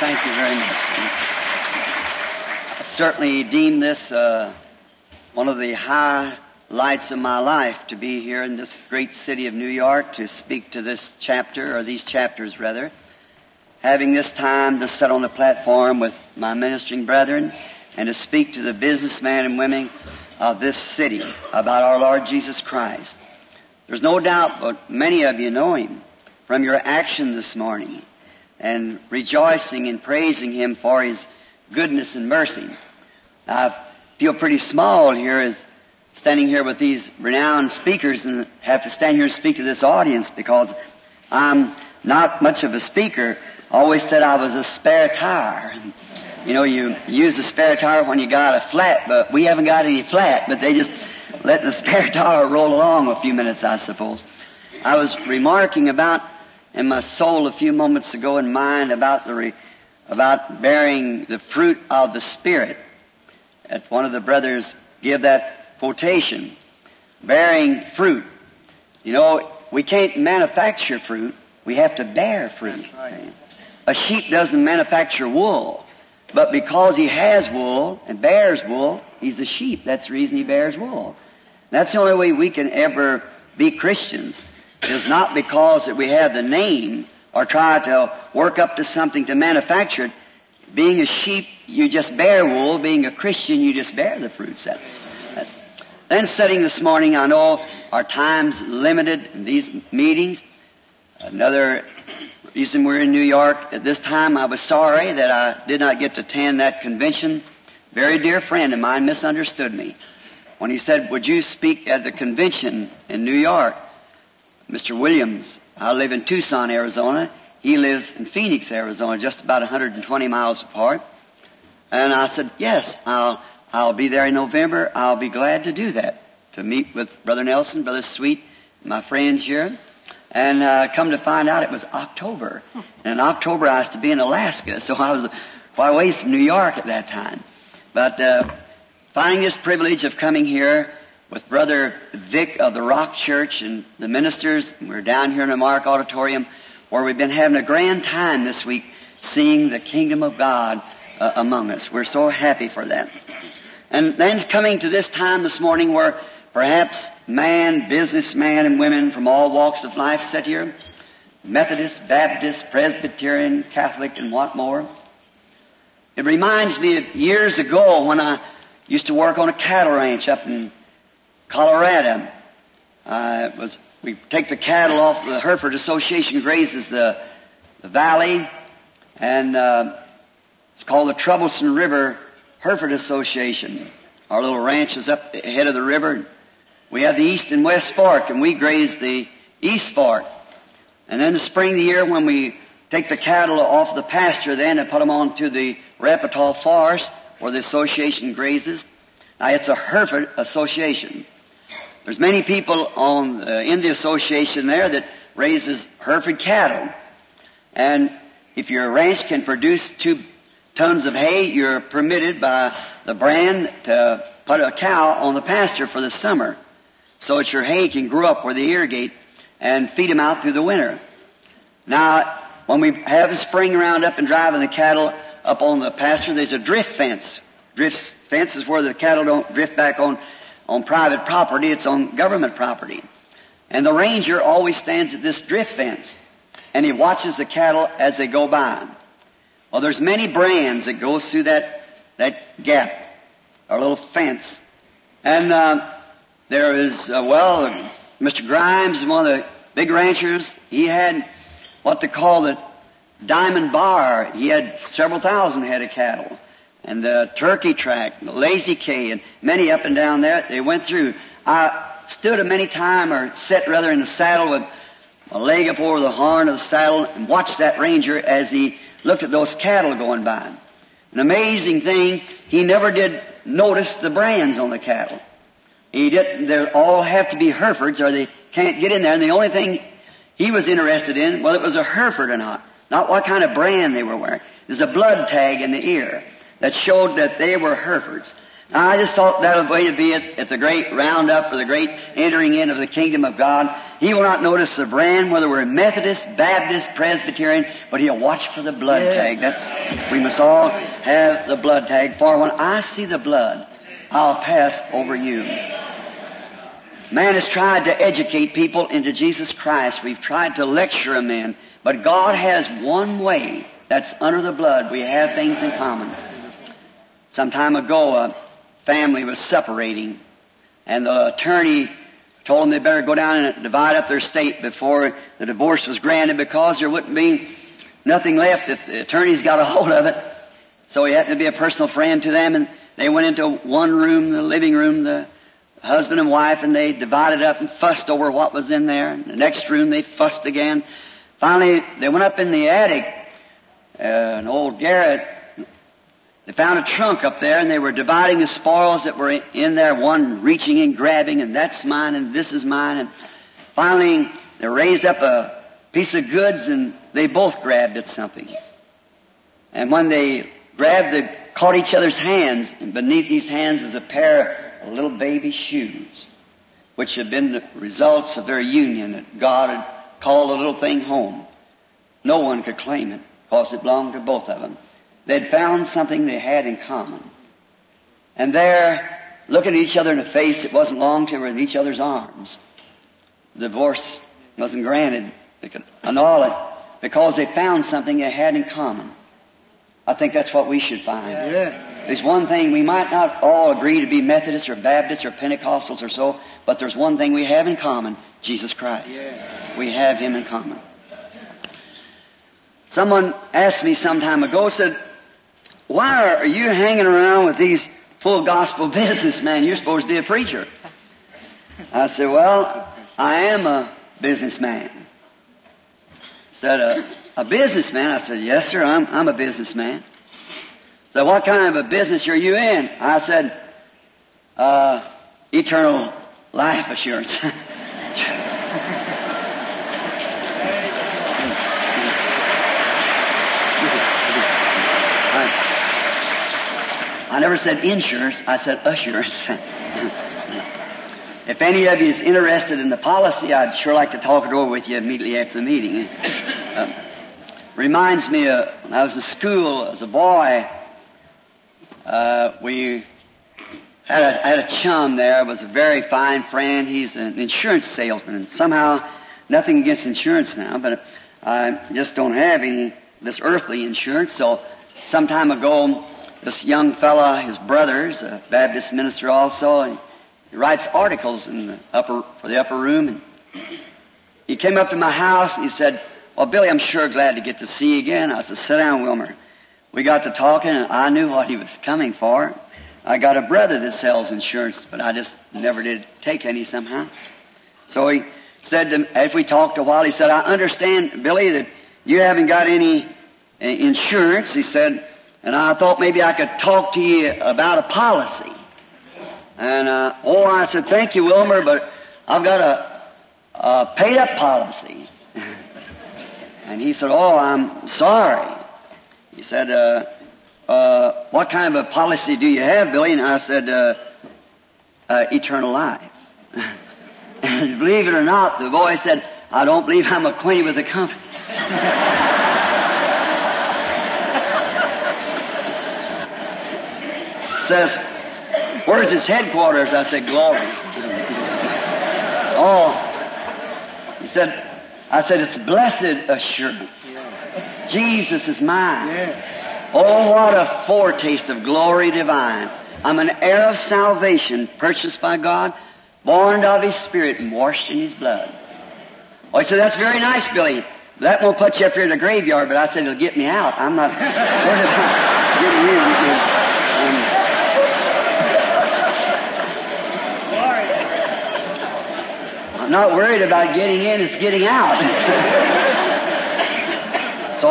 Thank you very much. I certainly deem this one of the highlights of my life, to be here in this great city of New York to speak to this chapter, or these chapters rather, having this time to sit on the platform with my ministering brethren and to speak to the businessmen and women of this city about our Lord Jesus Christ. There's no doubt but many of you know Him from your action this morning and rejoicing and praising Him for His goodness and mercy. Now, I feel pretty small here as standing here with these renowned speakers and have to stand here and speak to this audience, because I'm not much of a speaker. I always said I was a spare tire. You know, you use a spare tire when you got a flat, but we haven't got any flat, but they just let the spare tire roll along a few minutes, I suppose. I was remarking about, in my soul a few moments ago, in mind, about about bearing the fruit of the Spirit. As one of the brothers gave that quotation, bearing fruit. You know, we can't manufacture fruit. We have to bear fruit. Right. A sheep doesn't manufacture wool, but because he has wool and bears wool, he's a sheep. That's the reason he bears wool. That's the only way we can ever be Christians. Is not because that we have the name or try to work up to something to manufacture it. Being a sheep, you just bear wool. Being a Christian, you just bear the fruits of it. Then sitting this morning, I know our time's limited in these meetings. Another reason we're in New York at this time, I was sorry that I did not get to attend that convention. A very dear friend of mine misunderstood me when he said, "Would you speak at the convention in New York?" Mr. Williams, I live in Tucson, Arizona. He lives in Phoenix, Arizona, just about 120 miles apart. And I said, yes, I'll be there in November. I'll be glad to do that, to meet with Brother Nelson, Brother Sweet, my friends here. And come to find out it was October. And in October I was to be in Alaska, so I was far away from New York at that time. But finding this privilege of coming here with Brother Vic of the Rock Church and the ministers. We're down here in the Mark Auditorium, where we've been having a grand time this week seeing the kingdom of God among us. We're so happy for that. And then coming to this time this morning where perhaps businessmen and women from all walks of life sit here, Methodist, Baptist, Presbyterian, Catholic, and what more. It reminds me of years ago when I used to work on a cattle ranch up in Colorado. We take the cattle off the Hereford Association, grazes the valley, and it's called the Troublesome River Hereford Association. Our little ranch is up ahead of the river. We have the East and West Fork, and we graze the East Fork. And then in the spring of the year, when we take the cattle off the pasture then and put them on to the Rappahannock Forest, where the association grazes. Now, it's a Hereford Association. There's many people in the association there that raises Hereford cattle. And if your ranch can produce 2 tons of hay, you're permitted by the brand to put a cow on the pasture for the summer, so that your hay can grow up where they irrigate and feed them out through the winter. Now, when we have the spring roundup and driving the cattle up on the pasture, there's a drift fence. Fence is where the cattle don't drift back on private property. It's on government property. And the ranger always stands at this drift fence, and he watches the cattle as they go by. Well, there's many brands that goes through that gap, or little fence. And there is, Mr. Grimes, one of the big ranchers, he had what they call the Diamond Bar. He had several thousand head of cattle. And the Turkey Track, the Lazy K, and many up and down there, they went through. I stood sat in the saddle with a leg up over the horn of the saddle and watched that ranger as he looked at those cattle going by. An amazing thing, he never did notice the brands on the cattle. They all have to be Herefords or they can't get in there. And the only thing he was interested in, whether it was a Hereford or not what kind of brand they were wearing. There's a blood tag in the ear that showed that they were Herefords. Now, I just thought that was the way to be at the great roundup or the great entering in of the kingdom of God. He will not notice the brand, whether we're Methodist, Baptist, Presbyterian, but he'll watch for the blood tag. We must all have the blood tag, for when I see the blood, I'll pass over you. Man has tried to educate people into Jesus Christ. We've tried to lecture them in, but God has one way. That's under the blood. We have things in common. Some time ago, family was separating, and the attorney told them they better go down and divide up their estate before the divorce was granted, because there wouldn't be nothing left if the attorneys got a hold of it. So he happened to be a personal friend to them, and they went into one room, the living room, the husband and wife, and they divided up and fussed over what was in there. In the next room, they fussed again. Finally, they went up in the attic, an old garret. They found a trunk up there, and they were dividing the spoils that were in there, one reaching and grabbing, and that's mine, and this is mine. And finally, they raised up a piece of goods, and they both grabbed at something. And when they grabbed, they caught each other's hands, and beneath these hands was a pair of little baby shoes, which had been the results of their union, that God had called the little thing home. No one could claim it, because it belonged to both of them. They'd found something they had in common. And there, looking at each other in the face, it wasn't long till they were in each other's arms. Divorce wasn't granted. They could annul it because they found something they had in common. I think that's what we should find. Yeah. There's one thing, we might not all agree to be Methodists or Baptists or Pentecostals or so, but there's one thing we have in common, Jesus Christ. Yeah. We have Him in common. Someone asked me some time ago, said, "Why are you hanging around with these full gospel businessmen? You're supposed to be a preacher." I said, "Well, I am a businessman." Said, "A businessman?" I said, "Yes, sir, I'm a businessman." Said, "What kind of a business are you in?" I said, "Eternal life assurance." I never said insurance, I said assurance. If any of you is interested in the policy, I'd sure like to talk it over with you immediately after the meeting. Reminds me, when I was in school as a boy, I had a chum there, was a very fine friend. He's an insurance salesman, and somehow, nothing against insurance now, but I just don't have any this earthly insurance. So some time ago, this young fella, his brother's a Baptist minister also, and he writes articles in the upper room. And he came up to my house and he said, "Well, Billy, I'm sure glad to get to see you again." I said, "Sit down, Wilmer." We got to talking, and I knew what he was coming for. I got a brother that sells insurance, but I just never did take any somehow. So he said, as we talked a while, he said, "I understand, Billy, that you haven't got any insurance," he said, "and I thought maybe I could talk to you about a policy." And, I said, "Thank you, Wilmer, but I've got a paid-up policy." And he said, "Oh, I'm sorry." He said, "What kind of a policy do you have, Billy?" And I said, "Eternal life." And believe it or not, the boy said, "I don't believe I'm acquainted with the company." Says, "Where's his headquarters?" I said, "Glory." Oh, he said, "It's blessed assurance. Yeah. Jesus is mine." Yeah. Oh, what a foretaste of glory divine. I'm an heir of salvation, purchased by God, born of His Spirit, and washed in His blood. Oh, he said, "That's very nice, Billy. That won't put you up here in the graveyard," but I said, "It'll get me out. I'm not getting in." I'm not worried about getting in, it's getting out. So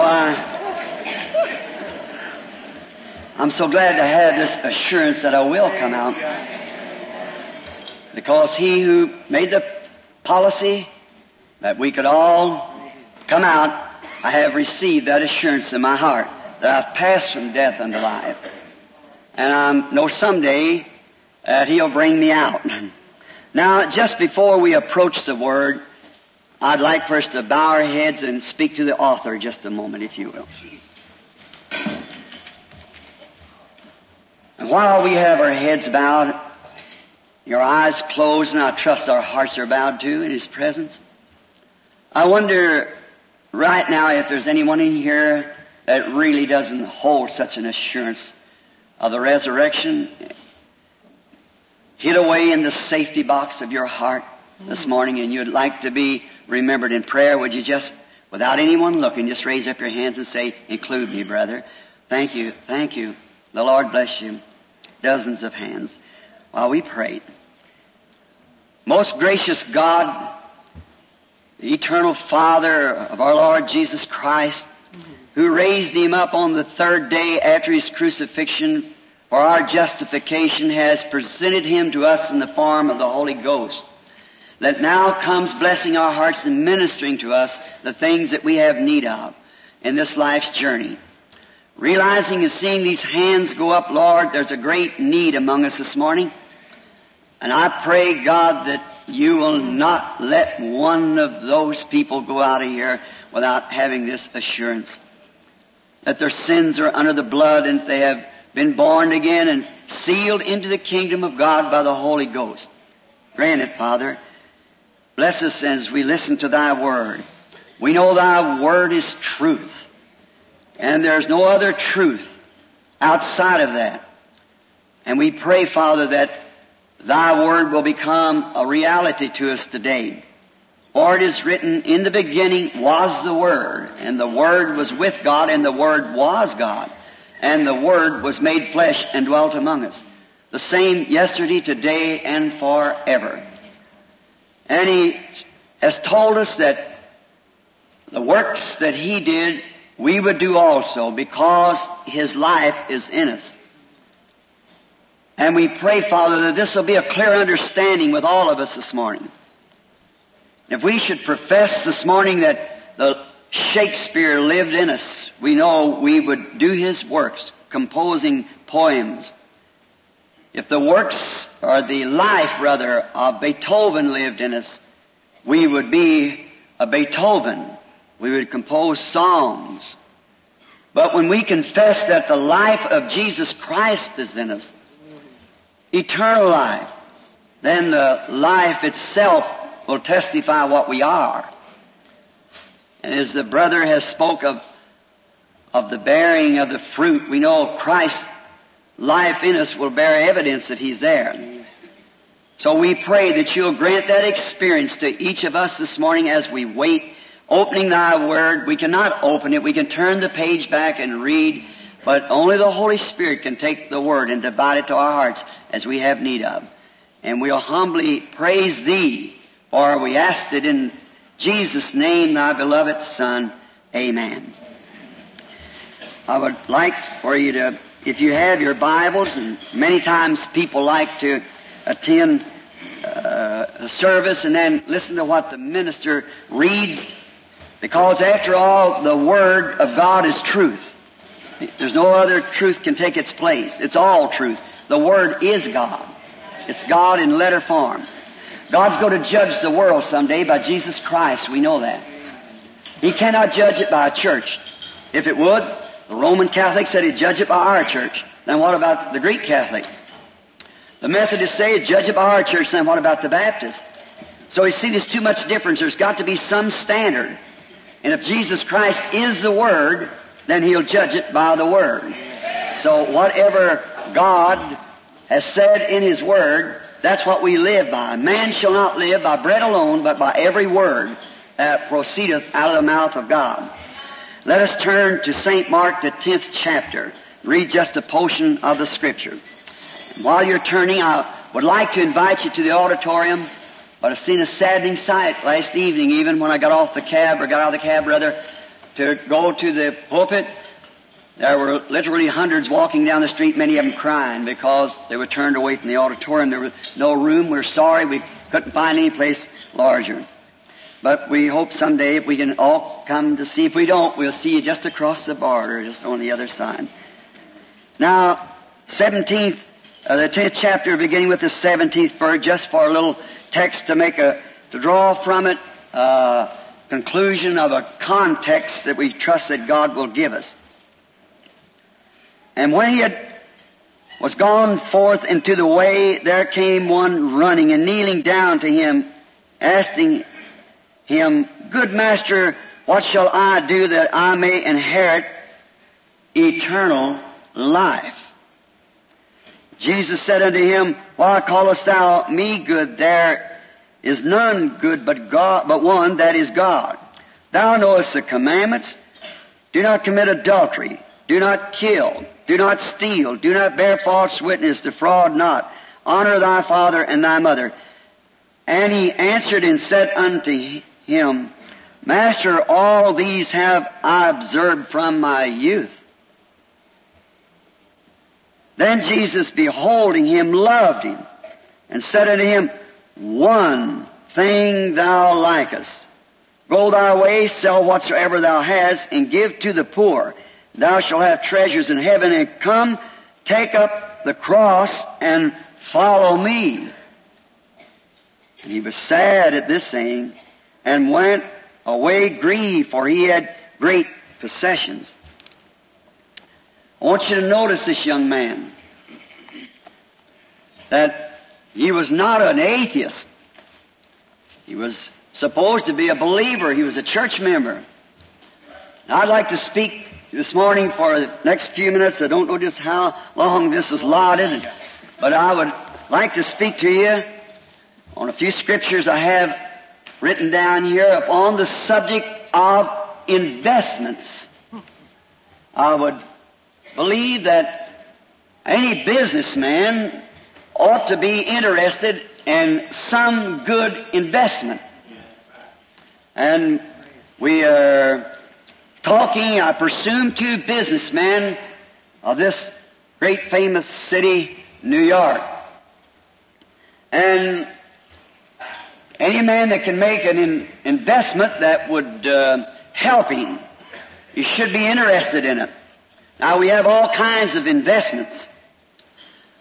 I'm so glad to have this assurance that I will come out, because He who made the policy that we could all come out, I have received that assurance in my heart that I've passed from death unto life. And I know someday that he'll bring me out. Now, just before we approach the Word, I'd like for us to bow our heads and speak to the author just a moment, if you will. And while we have our heads bowed, your eyes closed, and I trust our hearts are bowed too in His presence, I wonder right now if there's anyone in here that really doesn't hold such an assurance of the resurrection hid away in the safety box of your heart this morning, and you'd like to be remembered in prayer. Would you just, without anyone looking, just raise up your hands and say, "Include me, brother." Thank you, thank you. The Lord bless you. Dozens of hands while we prayed. Most gracious God, the eternal Father of our Lord Jesus Christ, who raised Him up on the third day after His crucifixion for our justification, has presented Him to us in the form of the Holy Ghost, that now comes blessing our hearts and ministering to us the things that we have need of in this life's journey. Realizing and seeing these hands go up, Lord, there's a great need among us this morning. And I pray, God, that You will not let one of those people go out of here without having this assurance that their sins are under the blood, and they have been born again and sealed into the kingdom of God by the Holy Ghost. Grant it, Father. Bless us as we listen to Thy Word. We know Thy Word is truth, and there's no other truth outside of that. And we pray, Father, that Thy Word will become a reality to us today. For it is written, "In the beginning was the Word, and the Word was with God, and the Word was God, and the Word was made flesh and dwelt among us." The same yesterday, today, and forever. And He has told us that the works that He did, we would do also, because His life is in us. And we pray, Father, that this will be a clear understanding with all of us this morning. If we should profess this morning that the Shakespeare lived in us, we know we would do his works, composing poems. If the works, or the life, rather, of Beethoven lived in us, we would be a Beethoven. We would compose songs. But when we confess that the life of Jesus Christ is in us, eternal life, then the life itself will testify what we are. And as the brother has spoke of the bearing of the fruit, we know Christ's life in us will bear evidence that He's there. So we pray that You'll grant that experience to each of us this morning as we wait, opening Thy Word. We cannot open it. We can turn the page back and read, but only the Holy Spirit can take the Word and divide it to our hearts as we have need of. And we'll humbly praise Thee, for we asked it in Jesus' name, Thy beloved Son. Amen. I would like for you to, if you have your Bibles, and many times people like to attend a service and then listen to what the minister reads, because after all, the Word of God is truth. There's no other truth can take its place. It's all truth. The Word is God. It's God in letter form. God's going to judge the world someday by Jesus Christ. We know that. He cannot judge it by a church. If it would, the Roman Catholic said He'd judge it by our church. Then what about the Greek Catholic? The Methodists say He'd judge it by our church. Then what about the Baptists? So you see, there's too much difference. There's got to be some standard. And if Jesus Christ is the Word, then He'll judge it by the Word. So whatever God has said in His Word, that's what we live by. Man shall not live by bread alone, but by every word that proceedeth out of the mouth of God. Let us turn to St. Mark, the 10th chapter, read just a portion of the Scripture. And while you're turning, I would like to invite you to the auditorium, but I've seen a saddening sight last evening, even when I got off the cab, or got out of the cab, rather, to go to the pulpit. There were literally hundreds walking down the street, many of them crying because they were turned away from the auditorium. There was no room. We're sorry. We couldn't find any place larger. But we hope someday if we can all come to see. If we don't, we'll see you just across the border, just on the other side. Now, 17th the 10th chapter, beginning with the 17th verse, just for a little text to draw from it conclusion of a context that we trust that God will give us. And when he was gone forth into the way, there came one running and kneeling down to him, asking him, "Good master, what shall I do that I may inherit eternal life?" Jesus said unto him, "Why callest thou me good? There is none good but God, but one, that is God. Thou knowest the commandments. Do not commit adultery. Do not kill. Do not steal. Do not bear false witness. Defraud not. Honor thy father and thy mother." And he answered and said unto him, "Master, all these have I observed from my youth." Then Jesus, beholding him, loved him, and said unto him, "One thing thou lackest. Go thy way, sell whatsoever thou hast, and give to the poor. Thou shalt have treasures in heaven, and come, take up the cross, and follow me." And he was sad at this saying, and went away grieved, for he had great possessions. I want you to notice this young man, that he was not an atheist. He was supposed to be a believer. He was a church member. Now, I'd like to speak this morning for the next few minutes. I don't know just how long this is allotted, but I would like to speak to you on a few scriptures I have written down here upon the subject of investments. I would believe that any businessman ought to be interested in some good investment. And we are talking, I presume, to businessmen of this great famous city, New York. And any man that can make an investment that would help him, you should be interested in it. Now, we have all kinds of investments,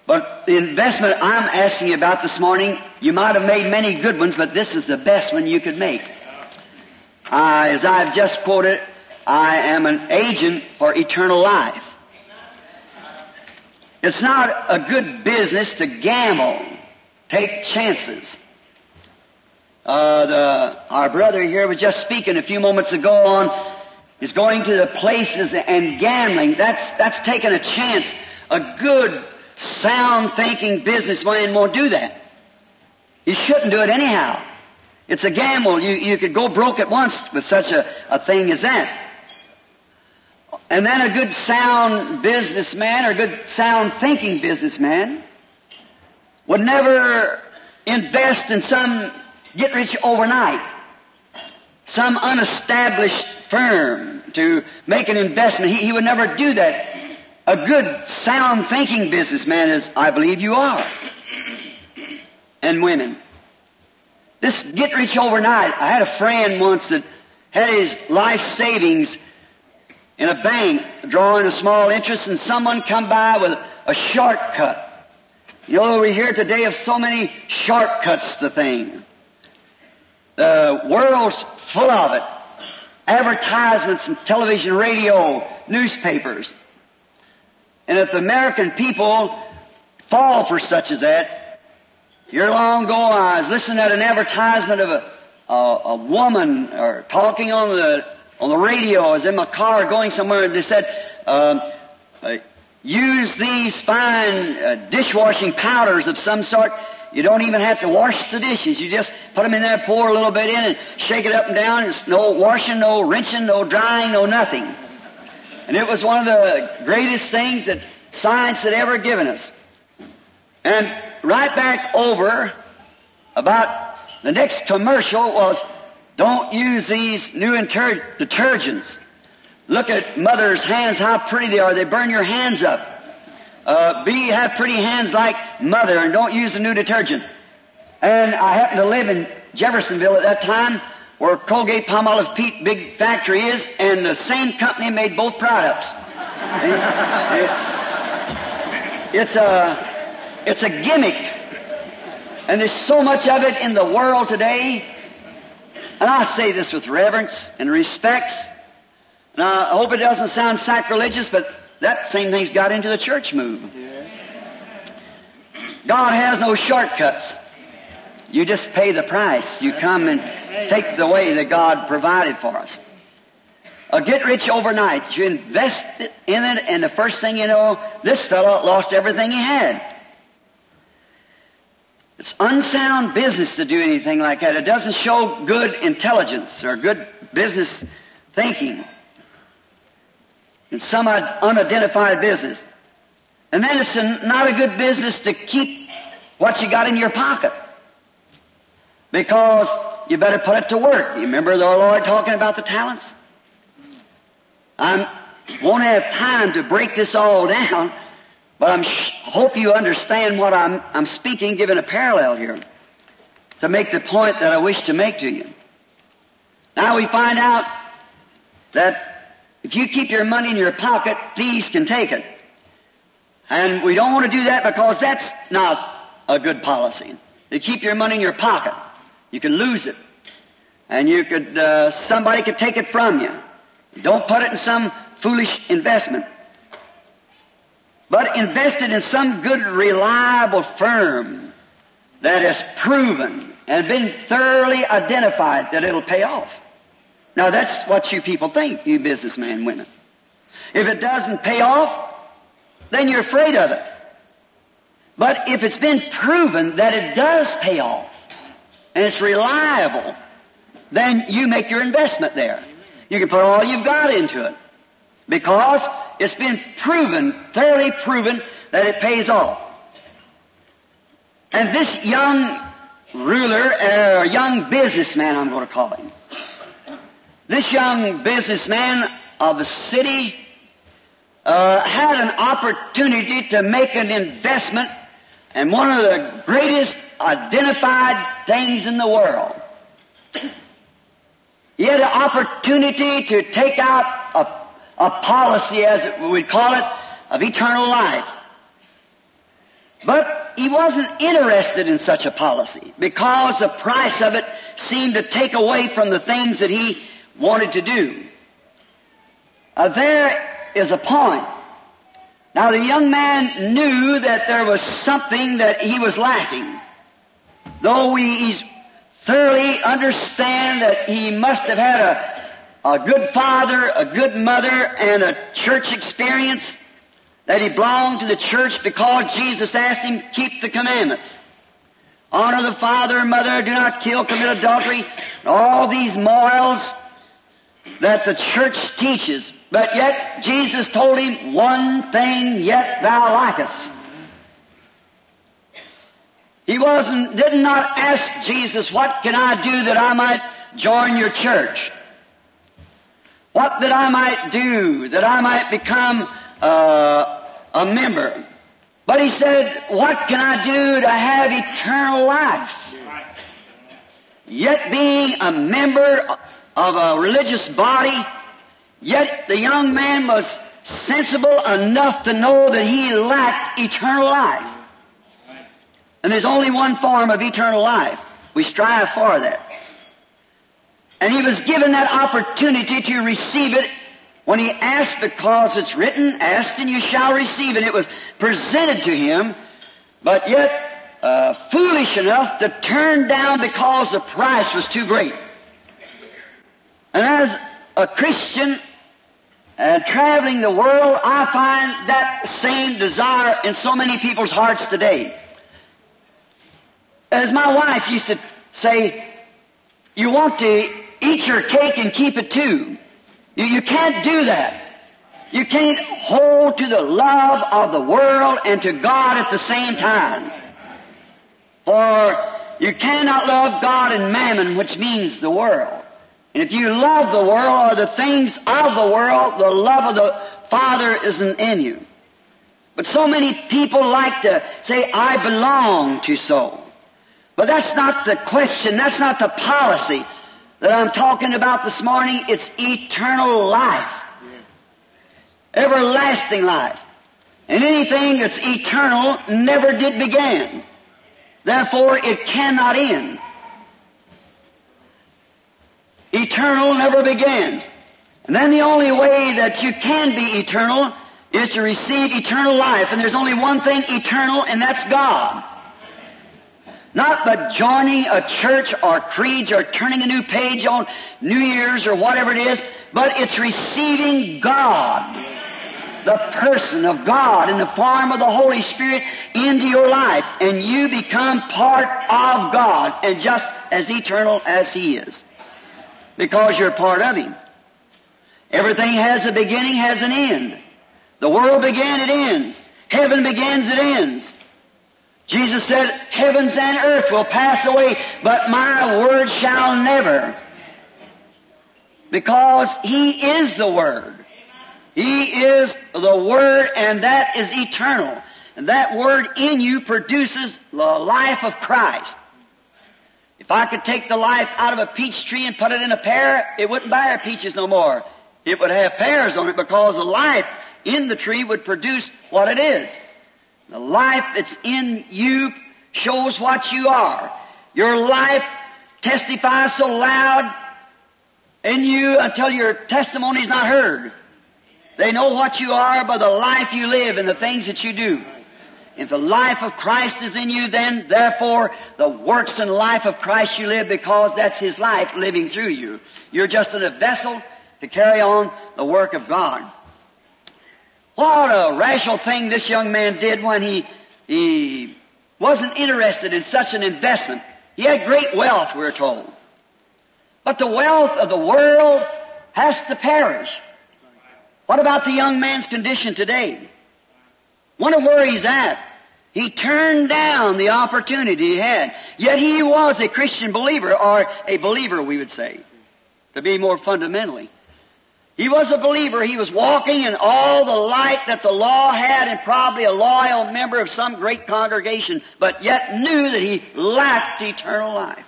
but the investment I'm asking you about this morning, you might have made many good ones, but this is the best one you could make. As I've just quoted, I am an agent for eternal life. It's not a good business to gamble, take chances. Our brother here was just speaking a few moments ago on is going to the places and gambling. That's taking a chance. A good, sound-thinking businessman won't do that. You shouldn't do it anyhow. It's a gamble. You could go broke at once with such a thing as that. And then a good, sound businessman or a good, sound-thinking businessman would never invest in some get-rich-overnight, some unestablished firm to make an investment. He would never do that. A good, sound-thinking businessman is, I believe you are, and women. This get-rich overnight, I had a friend once that had his life savings in a bank, drawing a small interest, and someone come by with a shortcut. You know, we hear today of so many shortcuts to things. The world's full of it. Advertisements and television, radio, newspapers. And if the American people fall for such as that, year long ago I was listening at an advertisement of a woman or talking on the radio. I was in my car going somewhere, and they said, use these fine dishwashing powders of some sort. You don't even have to wash the dishes. You just put them in there, pour a little bit in, and shake it up and down. It's no washing, no rinsing, no drying, no nothing. And it was one of the greatest things that science had ever given us. And right back over, about the next commercial was, don't use these new detergents. Look at mother's hands, how pretty they are. They burn your hands up. Have pretty hands like mother, and don't use the new detergent. And I happened to live in Jeffersonville at that time, where Colgate-Palmolive big factory is, and the same company made both products. It's a It's a gimmick. And there's so much of it in the world today. And I say this with reverence and respect. And I hope it doesn't sound sacrilegious, but that same thing's got into the church move. God has no shortcuts. You just pay the price. You come and take the way that God provided for us. A get rich overnight. You invest in it, and the first thing you know, this fellow lost everything he had. It's unsound business to do anything like that. It doesn't show good intelligence or good business thinking. It's some unidentified business. And then it's not a good business to keep what you got in your pocket, because you better put it to work. You remember the Lord talking about the talents? I won't have time to break this all down, but I hope you understand what I'm speaking, giving a parallel here, to make the point that I wish to make to you. Now we find out that if you keep your money in your pocket, thieves can take it. And we don't want to do that, because that's not a good policy. To keep your money in your pocket, you can lose it. And you could, somebody could take it from you. Don't put it in some foolish investment. But invested in some good, reliable firm that is proven and been thoroughly identified that it'll pay off. Now, that's what you people think, you businessmen and women. If it doesn't pay off, then you're afraid of it. But if it's been proven that it does pay off and it's reliable, then you make your investment there. You can put all you've got into it, because it's been proven, thoroughly proven, that it pays off. And this young ruler, or young businessman, I'm going to call him, this young businessman of the city had an opportunity to make an investment in one of the greatest identified things in the world. He had an opportunity to take out a policy, as we call it, of eternal life. But he wasn't interested in such a policy, because the price of it seemed to take away from the things that he wanted to do. There is a point. Now, the young man knew that there was something that he was lacking. Though we thoroughly understand that he must have had a good father, a good mother, and a church experience, that he belonged to the church, because Jesus asked him, keep the commandments. Honor the father and mother, do not kill, commit adultery, all these morals that the church teaches. But yet Jesus told him, one thing yet thou lackest. He did not ask Jesus, what can I do that I might join your church? What that I might do, that I might become a member. But he said, what can I do to have eternal life? Yet being a member of a religious body, yet the young man was sensible enough to know that he lacked eternal life. And there's only one form of eternal life. We strive for that. And he was given that opportunity to receive it when he asked, because it's written, ask and you shall receive it. It was presented to him, but yet foolish enough to turn down because the price was too great. And as a Christian traveling the world, I find that same desire in so many people's hearts today. As my wife used to say, you want to eat your cake and keep it too. You can't do that. You can't hold to the love of the world and to God at the same time. For you cannot love God and mammon, which means the world. And if you love the world or the things of the world, the love of the Father isn't in you. But so many people like to say, I belong to so. But that's not the question. That's not the policy that I'm talking about this morning. It's eternal life. Everlasting life. And anything that's eternal never did begin. Therefore, it cannot end. Eternal never begins. And then the only way that you can be eternal is to receive eternal life. And there's only one thing eternal, and that's God. Not but joining a church or creeds or turning a new page on New Year's or whatever it is, but it's receiving God. The person of God in the form of the Holy Spirit into your life, and you become part of God and just as eternal as He is because you're part of Him. Everything has a beginning, has an end. The world began, it ends. Heaven begins, it ends. Jesus said, heavens and earth will pass away, but my word shall never, because He is the Word. He is the Word, and that is eternal. And that Word in you produces the life of Christ. If I could take the life out of a peach tree and put it in a pear, it wouldn't bear peaches no more. It would have pears on it, because the life in the tree would produce what it is. The life that's in you shows what you are. Your life testifies so loud in you until your testimony is not heard. They know what you are by the life you live and the things that you do. If the life of Christ is in you, then, therefore, the works and life of Christ you live, because that's His life living through you. You're just a vessel to carry on the work of God. What a rational thing this young man did when he wasn't interested in such an investment. He had great wealth, we're told. But the wealth of the world has to perish. What about the young man's condition today? Wonder where he's at. He turned down the opportunity he had. Yet he was a Christian believer, or a believer, we would say, to be more fundamentally. He was a believer. He was walking in all the light that the law had, and probably a loyal member of some great congregation, but yet knew that he lacked eternal life.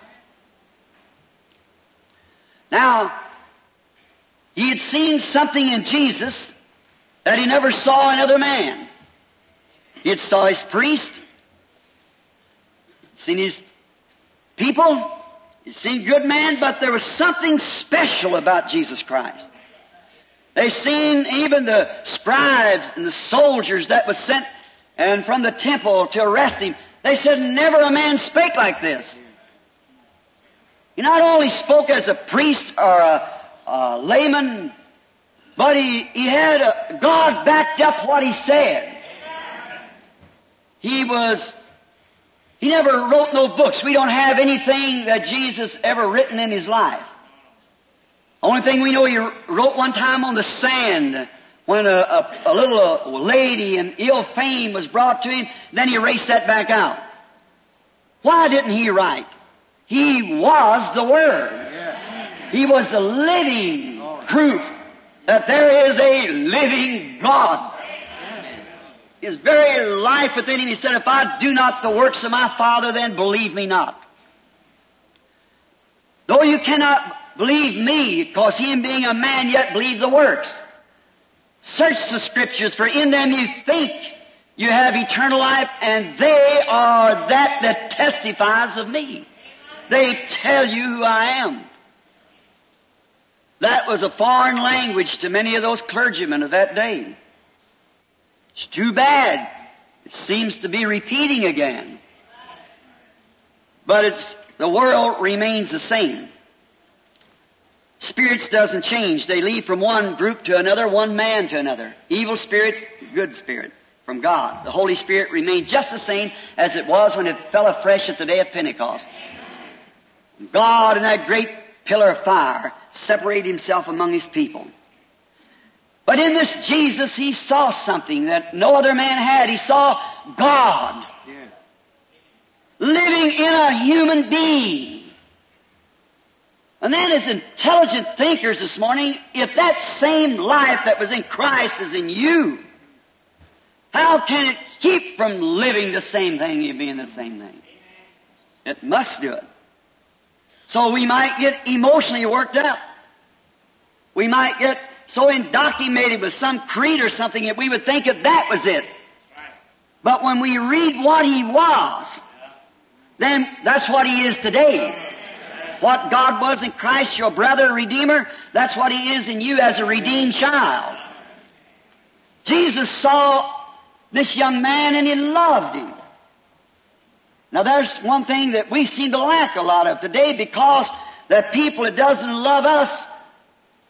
Now, he had seen something in Jesus that he never saw in other man. He had saw his priest, seen his people, he'd seen good men, but there was something special about Jesus Christ. They'd seen even the scribes and the soldiers that was sent and from the temple to arrest Him. They said, never a man spake like this. He not only spoke as a priest or a layman, but he had God backed up what he said. He never wrote no books. We don't have anything that Jesus ever written in His life. Only thing we know, He wrote one time on the sand when a little lady and ill fame was brought to Him. Then He erased that back out. Why didn't He write? He was the Word. He was the living proof that there is a living God. His very life within Him, He said, if I do not the works of my Father, then believe me not. Though you cannot believe me, because Him being a man, yet believe the works. Search the Scriptures, for in them you think you have eternal life, and they are that testifies of me. They tell you who I am. That was a foreign language to many of those clergymen of that day. It's too bad. It seems to be repeating again. But the world remains the same. Spirits doesn't change. They leave from one group to another, one man to another. Evil spirits, good spirit from God. The Holy Spirit remained just the same as it was when it fell afresh at the day of Pentecost. God in that great pillar of fire separate Himself among His people. But in this Jesus, he saw something that no other man had. He saw God living in a human being. And then, as intelligent thinkers this morning, if that same life that was in Christ is in you, how can it keep from living the same thing and being the same thing? It must do it. So we might get emotionally worked up. We might get so indoctrinated with some creed or something that we would think if that was it. But when we read what he was, then that's what he is today. What God was in Christ, your brother, redeemer, that's what he is in you as a redeemed child. Jesus saw this young man and he loved him. Now there's one thing that we seem to lack a lot of today, because the people that doesn't love us,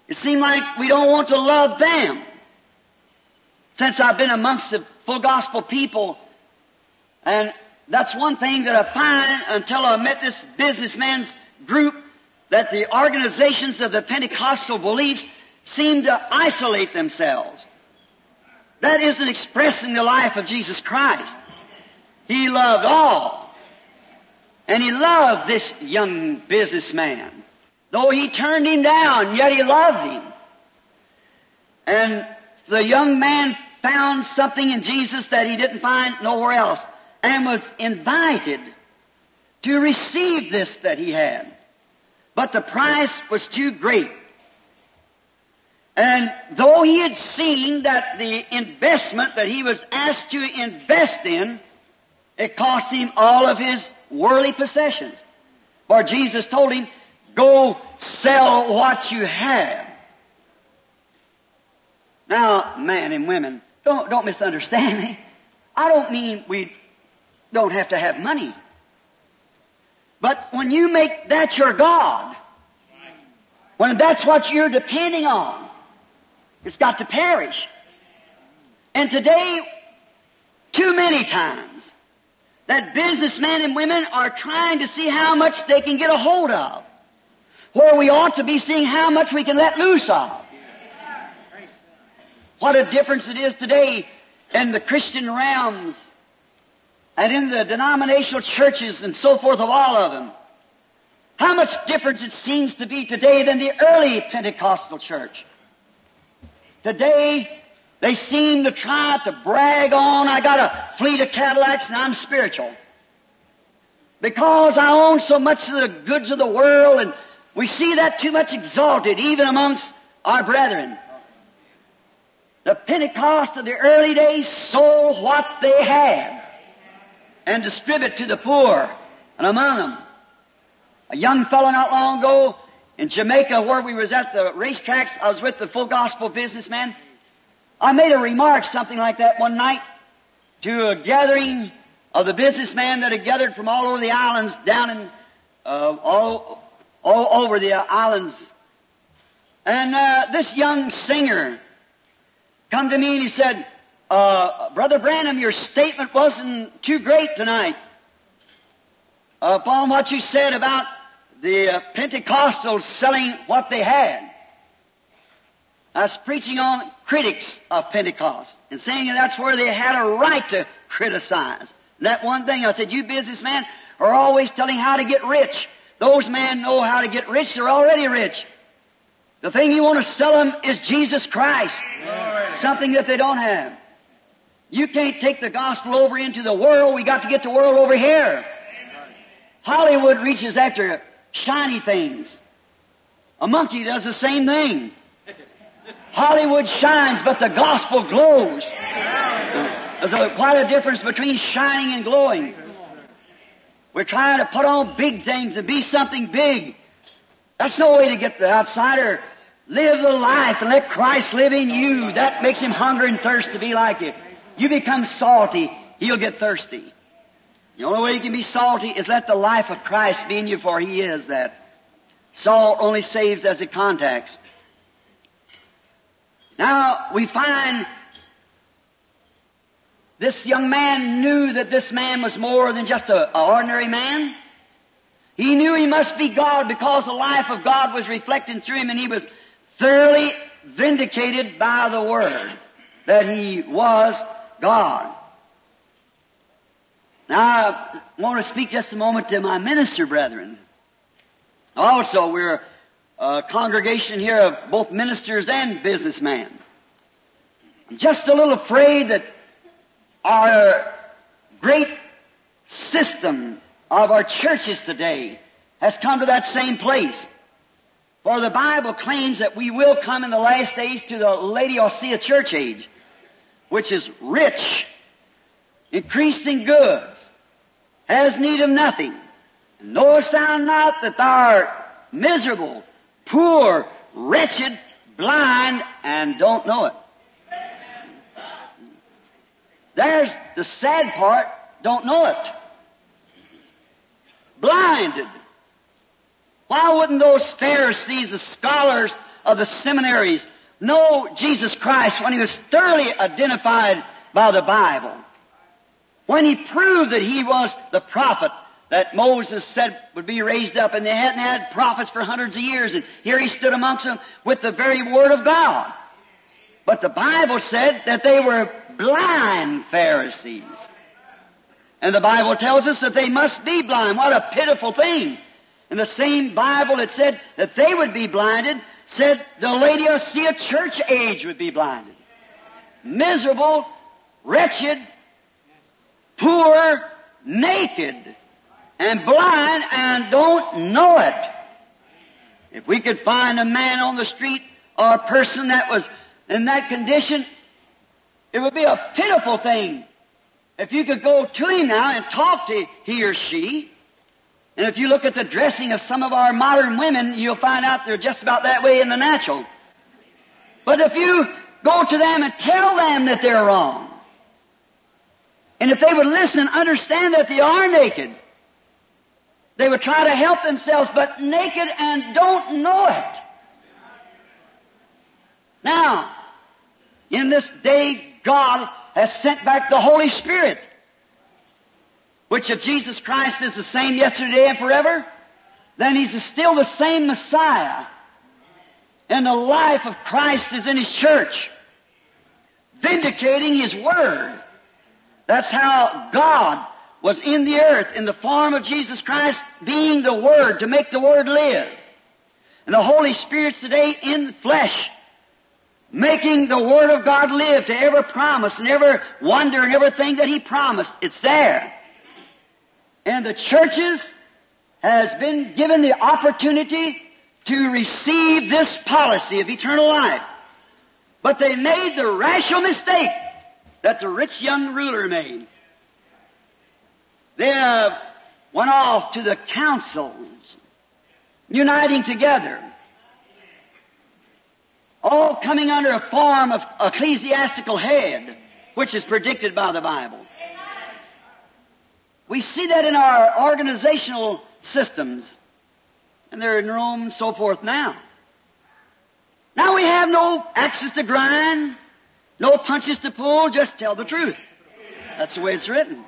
it seems like we don't want to love them. Since I've been amongst the full gospel people, and that's one thing that I find until I met this businessman's group, that the organizations of the Pentecostal beliefs seem to isolate themselves. That isn't expressing the life of Jesus Christ. He loved all. And he loved this young businessman. Though he turned him down, yet he loved him. And the young man found something in Jesus that he didn't find nowhere else, and was invited to receive this that he had. But the price was too great. And though he had seen that the investment that he was asked to invest in, it cost him all of his worldly possessions. For Jesus told him, go sell what you have. Now, men and women, don't misunderstand me. I don't mean we don't have to have money. But when you make that your God, when that's what you're depending on, it's got to perish. And today, too many times, that businessmen and women are trying to see how much they can get a hold of, where we ought to be seeing how much we can let loose of. What a difference it is today in the Christian realms and in the denominational churches and so forth of all of them. How much difference it seems to be today than the early Pentecostal church. Today, they seem to try to brag on, I got a fleet of Cadillacs and I'm spiritual. Because I own so much of the goods of the world, and we see that too much exalted even amongst our brethren. The Pentecost of the early days sold what they had and distributed to the poor and among them. A young fellow not long ago in Jamaica, where we was at the racetracks, I was with the full gospel businessman. I made a remark, something like that, one night to a gathering of the businessmen that had gathered from all over the islands, down in all over the islands. And this young singer come to me and he said, Brother Branham, your statement wasn't too great tonight upon what you said about the Pentecostals selling what they had. I was preaching on critics of Pentecost and saying that's where they had a right to criticize. That one thing, I said, you businessmen are always telling how to get rich. Those men know how to get rich. They're already rich. The thing you want to sell them is Jesus Christ. Glory. Something that they don't have. You can't take the gospel over into the world. We got to get the world over here. Hollywood reaches after shiny things. A monkey does the same thing. Hollywood shines, but the gospel glows. There's quite a difference between shining and glowing. We're trying to put on big things and be something big. That's no way to get the outsider. Live the life and let Christ live in you. That makes him hunger and thirst to be like it. You become salty, he'll get thirsty. The only way you can be salty is let the life of Christ be in you, for he is that. Salt only saves as it contacts. Now, we find this young man knew that this man was more than just an ordinary man. He knew he must be God, because the life of God was reflecting through him, and he was thoroughly vindicated by the Word that he was God. Now, I want to speak just a moment to my minister brethren. Also, we're a congregation here of both ministers and businessmen. I'm just a little afraid that our great system of our churches today has come to that same place. For the Bible claims that we will come in the last days to the Laodicean church age, which is rich increasing goods, has need of nothing. And knowest thou not that thou art miserable, poor, wretched, blind, and don't know it? There's the sad part, don't know it. Blinded. Why wouldn't those Pharisees, the scholars of the seminaries, know Jesus Christ when he was thoroughly identified by the Bible? When he proved that he was the prophet that Moses said would be raised up, and they hadn't had prophets for hundreds of years, and here he stood amongst them with the very Word of God. But the Bible said that they were blind Pharisees. And the Bible tells us that they must be blind. What a pitiful thing. In the same Bible that said that they would be blinded, said the lady of Laodicea church age would be blinded. Miserable, wretched, poor, naked, and blind, and don't know it. If we could find a man on the street or a person that was in that condition, it would be a pitiful thing. If you could go to him now and talk to he or she, and if you look at the dressing of some of our modern women, you'll find out they're just about that way in the natural. But if you go to them and tell them that they're wrong, and if they would listen and understand that they are naked, they would try to help themselves, but naked and don't know it. Now, in this day, God has sent back the Holy Spirit, which if Jesus Christ is the same yesterday and forever, then he's still the same Messiah. And the life of Christ is in his church, vindicating his word. That's how God was in the earth in the form of Jesus Christ being the Word to make the Word live. And the Holy Spirit's today in the flesh, making the Word of God live to every promise and every wonder and everything that he promised. It's there. And the churches has been given the opportunity to receive this policy of eternal life. But they made the rational mistake that the rich young ruler made. They went off to the councils, uniting together, all coming under a form of ecclesiastical head, which is predicted by the Bible. We see that in our organizational systems, and they're in Rome and so forth now. Now we have no axes to grind, no punches to pull, just tell the truth. That's the way it's written.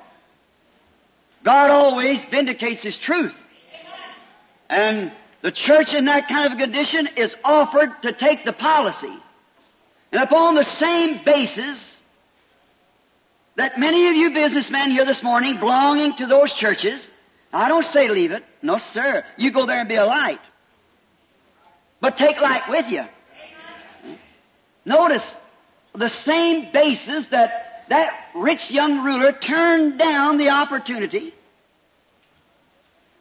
God always vindicates his truth. And the church in that kind of condition is offered to take the policy. And upon the same basis that many of you businessmen here this morning belonging to those churches, I don't say leave it. No, sir. You go there and be a light. But take light with you. Notice the same basis that rich young ruler turned down the opportunity.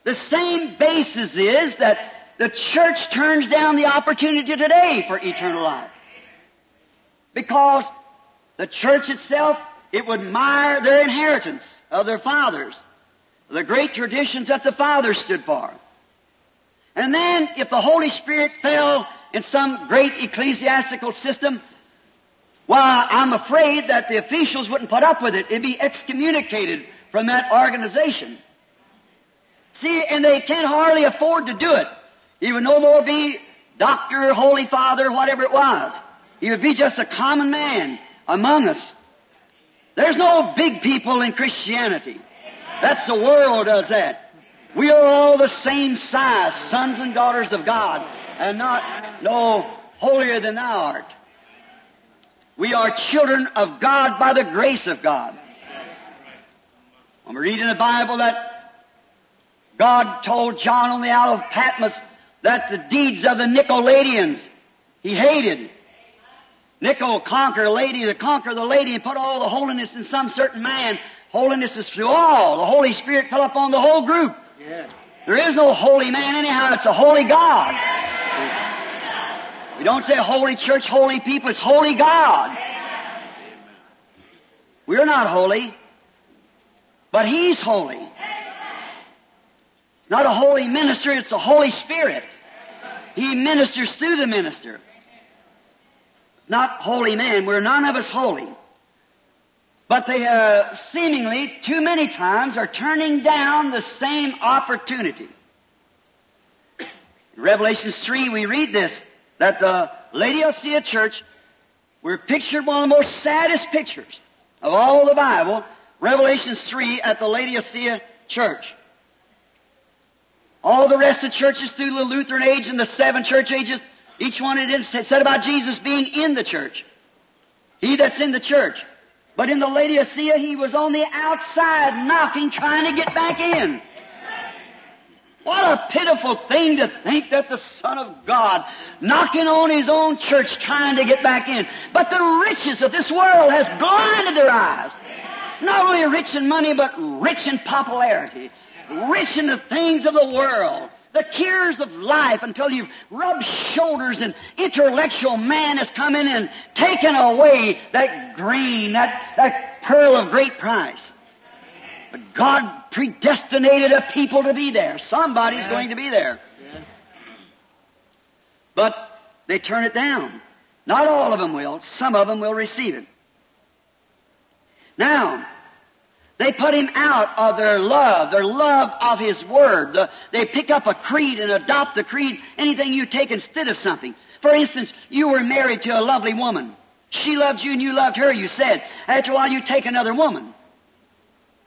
The same basis is that the church turns down the opportunity today for eternal life. Because the church itself, it would mire their inheritance of their fathers, the great traditions that the fathers stood for. And then, if the Holy Spirit fell in some great ecclesiastical system, well, I'm afraid that the officials wouldn't put up with it. It'd be excommunicated from that organization. See, and they can hardly afford to do it. He would no more be doctor, holy father, whatever it was. He would be just a common man among us. There's no big people in Christianity. That's the world does that. We are all the same size, sons and daughters of God, and not no holier than thou art. We are children of God by the grace of God. When we read in the Bible that God told John on the Isle of Patmos that the deeds of the Nicolaitans he hated. Nicol, conquer, lady, to conquer the lady and put all the holiness in some certain man. Holiness is through all. The Holy Spirit fell upon the whole group. Yes. There is no holy man anyhow. It's a holy God. Yes. We don't say holy church, holy people. It's holy God. We're not holy. But He's holy. Amen. It's not a holy minister, it's the Holy Spirit. He ministers through the minister. Not holy man. We're none of us holy. But they seemingly too many times are turning down the same opportunity. In Revelation 3 we read this, that the Laodicean church were pictured one of the most saddest pictures of all the Bible. Revelation 3 at the Laodicean church. All the rest of churches through the Lutheran age and the seven church ages, each one it said about Jesus being in the church. He that's in the church. But in the Laodicea, He was on the outside knocking, trying to get back in. What a pitiful thing to think that the Son of God knocking on His own church trying to get back in. But the riches of this world has blinded their eyes. Not only rich in money, but rich in popularity, rich in the things of the world, the cares of life, until you've rubbed shoulders and intellectual man has come in and taken away that grain, that pearl of great price. But God predestinated a people to be there. Somebody's going to be there. But they turn it down. Not all of them will. Some of them will receive it. Now, they put Him out of their love of His Word. They pick up a creed and adopt the creed, anything you take instead of something. For instance, you were married to a lovely woman. She loved you and you loved her, you said. After a while, you take another woman.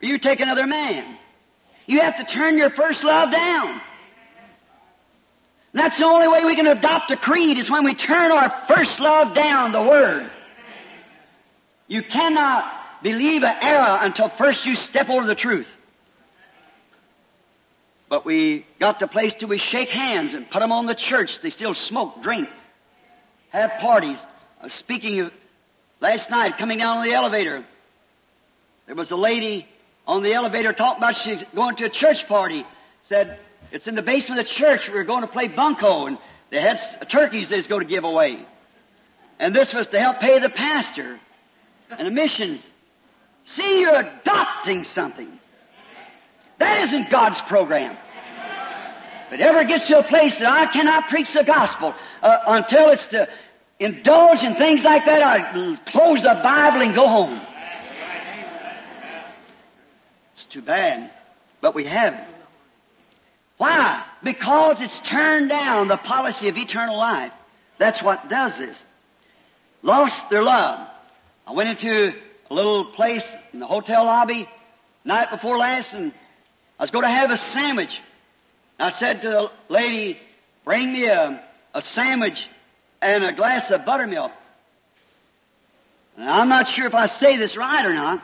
You take another man. You have to turn your first love down. And that's the only way we can adopt a creed, is when we turn our first love down, the Word. You cannot believe an error until first you step over the truth. But we got to place till we shake hands and put them on the church. They still smoke, drink, have parties. I was speaking of last night, coming down the elevator. There was a lady on the elevator talking about she's going to a church party. Said, it's in the basement of the church. We're going to play bunco. And they had turkeys they was going to give away. And this was to help pay the pastor and the missions. See, you're adopting something. That isn't God's program. If it ever gets to a place that I cannot preach the gospel until it's to indulge in things like that, I close the Bible and go home. It's too bad, but we have it. Why? Because it's turned down the policy of eternal life. That's what does this. Lost their love. I went into a little place in the hotel lobby night before last, and I was going to have a sandwich. I said to the lady, bring me a sandwich and a glass of buttermilk. And I'm not sure if I say this right or not,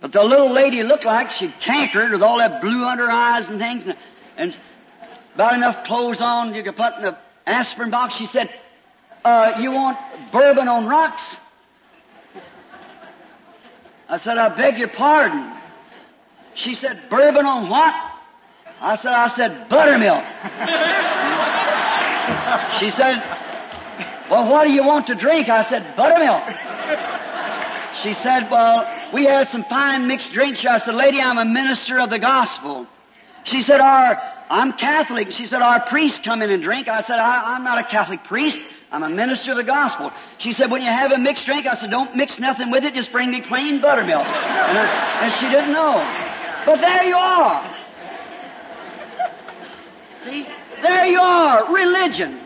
but the little lady looked like she'd cankered with all that blue under her eyes and things, and about enough clothes on you could put in an aspirin box. She said, you want bourbon on rocks? I said, I beg your pardon. She said, bourbon on what? I said, buttermilk. She said, well, what do you want to drink? I said, buttermilk. She said, well, we have some fine mixed drinks here. I said, lady, I'm a minister of the gospel. She said, I'm Catholic. She said, our priests come in and drink. I said, I'm not a Catholic priest. I'm a minister of the gospel. She said, when you have a mixed drink, I said, don't mix nothing with it. Just bring me plain buttermilk. And she didn't know. But there you are. See? There you are. Religion.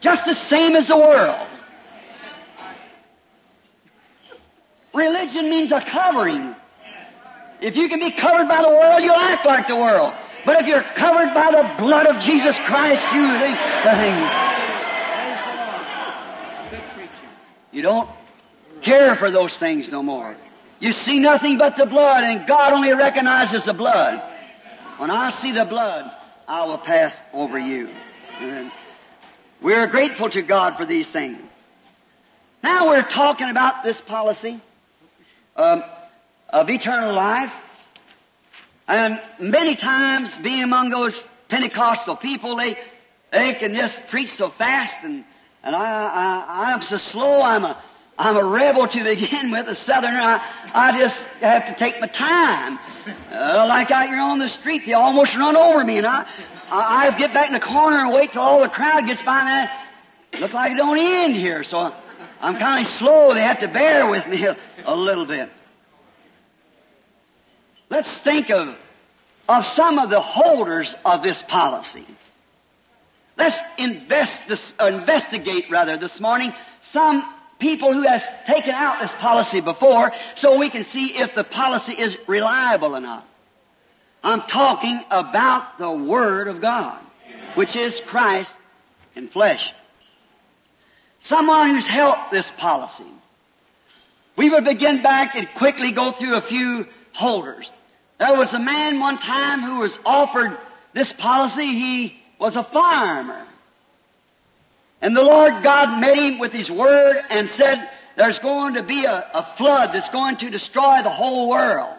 Just the same as the world. Religion means a covering. If you can be covered by the world, you'll act like the world. But if you're covered by the blood of Jesus Christ, you think nothing. You don't care for those things no more. You see nothing but the blood, and God only recognizes the blood. When I see the blood, I will pass over you. And we are grateful to God for these things. Now we're talking about this policy of eternal life. And many times, being among those Pentecostal people, they can just preach so fast, and I'm so slow, I'm a I'm a rebel to begin with, a southerner. I just have to take my time. Like out here on the street, they almost run over me, and I get back in the corner and wait till all the crowd gets by, and it looks like it don't end here, so I'm kind of slow. They have to bear with me a little bit. Let's think of some of the holders of this policy. Let's investigate this morning some people who has taken out this policy before, so we can see if the policy is reliable or not. I'm talking about the Word of God, which is Christ in flesh. Someone who's helped this policy. We will begin back and quickly go through a few holders. There was a man one time who was offered this policy. He was a farmer. And the Lord God met him with His Word and said, there's going to be a flood that's going to destroy the whole world.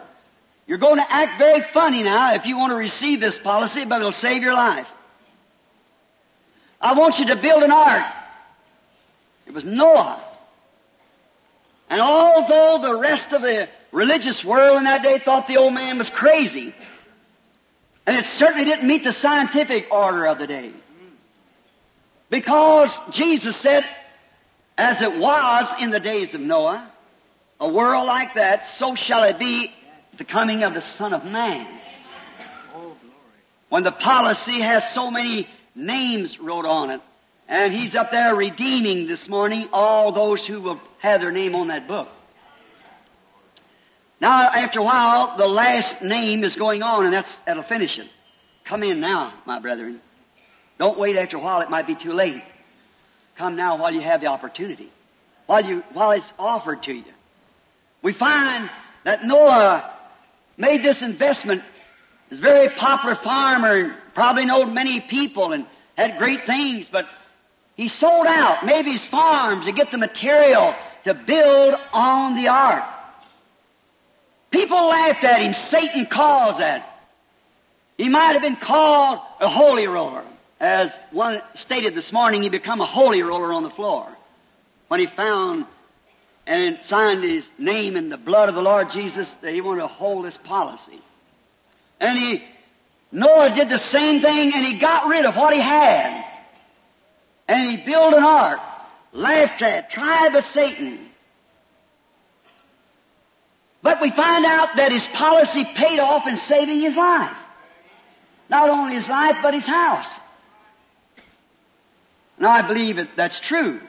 You're going to act very funny now if you want to receive this policy, but it'll save your life. I want you to build an ark. It was Noah. And although the rest of the religious world in that day thought the old man was crazy, and it certainly didn't meet the scientific order of the day, because Jesus said, as it was in the days of Noah, a world like that, so shall it be at the coming of the Son of Man. When the policy has so many names wrote on it, and He's up there redeeming this morning all those who will have their name on that book. Now, after a while, the last name is going on, and that'll finish it. Come in now, my brethren. Don't wait after a while. It might be too late. Come now while you have the opportunity, while it's offered to you. We find that Noah made this investment. He's a very popular farmer and probably knowed many people and had great things, but he sold out maybe his farms to get the material to build on the ark. People laughed at him. Satan caused that. He might have been called a holy roller. As one stated this morning, he became a holy roller on the floor when he found and signed his name in the blood of the Lord Jesus that he wanted to hold this policy. And Noah did the same thing, and he got rid of what he had. And he built an ark, laughed at, tried by Satan. But we find out that his policy paid off in saving his life. Not only his life, but his house. And I believe that's true.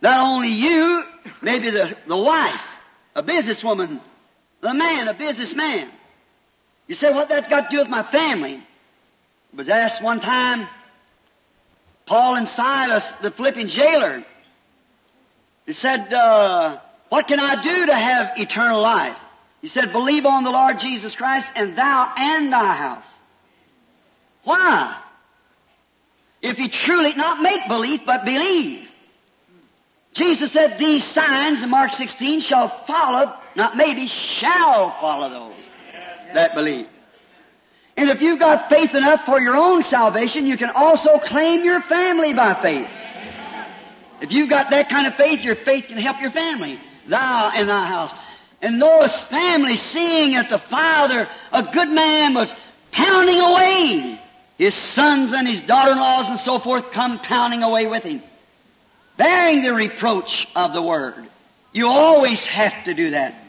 Not only you, maybe the wife, a businesswoman, the man, a businessman. You say, what that's got to do with my family? It was asked one time, Paul and Silas, the Philippian jailer, he said, what can I do to have eternal life? He said, believe on the Lord Jesus Christ, and thou and thy house. Why? If you truly, not make-believe, but believe. Jesus said, these signs, in Mark 16, shall follow, not maybe, shall follow those that believe. And if you've got faith enough for your own salvation, you can also claim your family by faith. If you've got that kind of faith, your faith can help your family. Thou and thy house. And Noah's family, seeing that the father, a good man, was pounding away, his sons and his daughter-in-laws and so forth come pounding away with him, bearing the reproach of the Word. You always have to do that.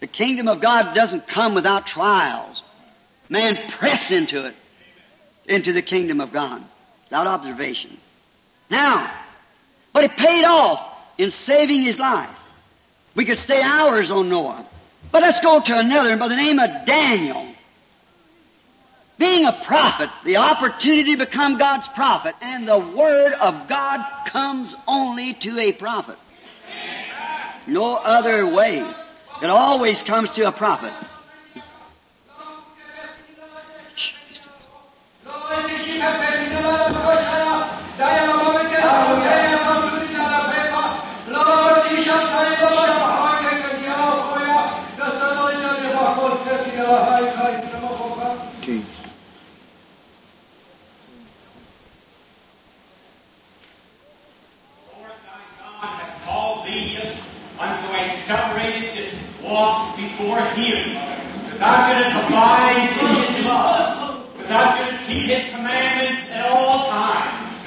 The kingdom of God doesn't come without trials. Man press into it, into the kingdom of God, without observation. Now, but it paid off in saving his life. We could stay hours on Noah. But let's go to another by the name of Daniel. Being a prophet, the opportunity to become God's prophet, and the Word of God comes only to a prophet. No other way. It always comes to a prophet. Called thee until I separated this walk before Him, without going to abide in His love, without going to keep His commandments at all times,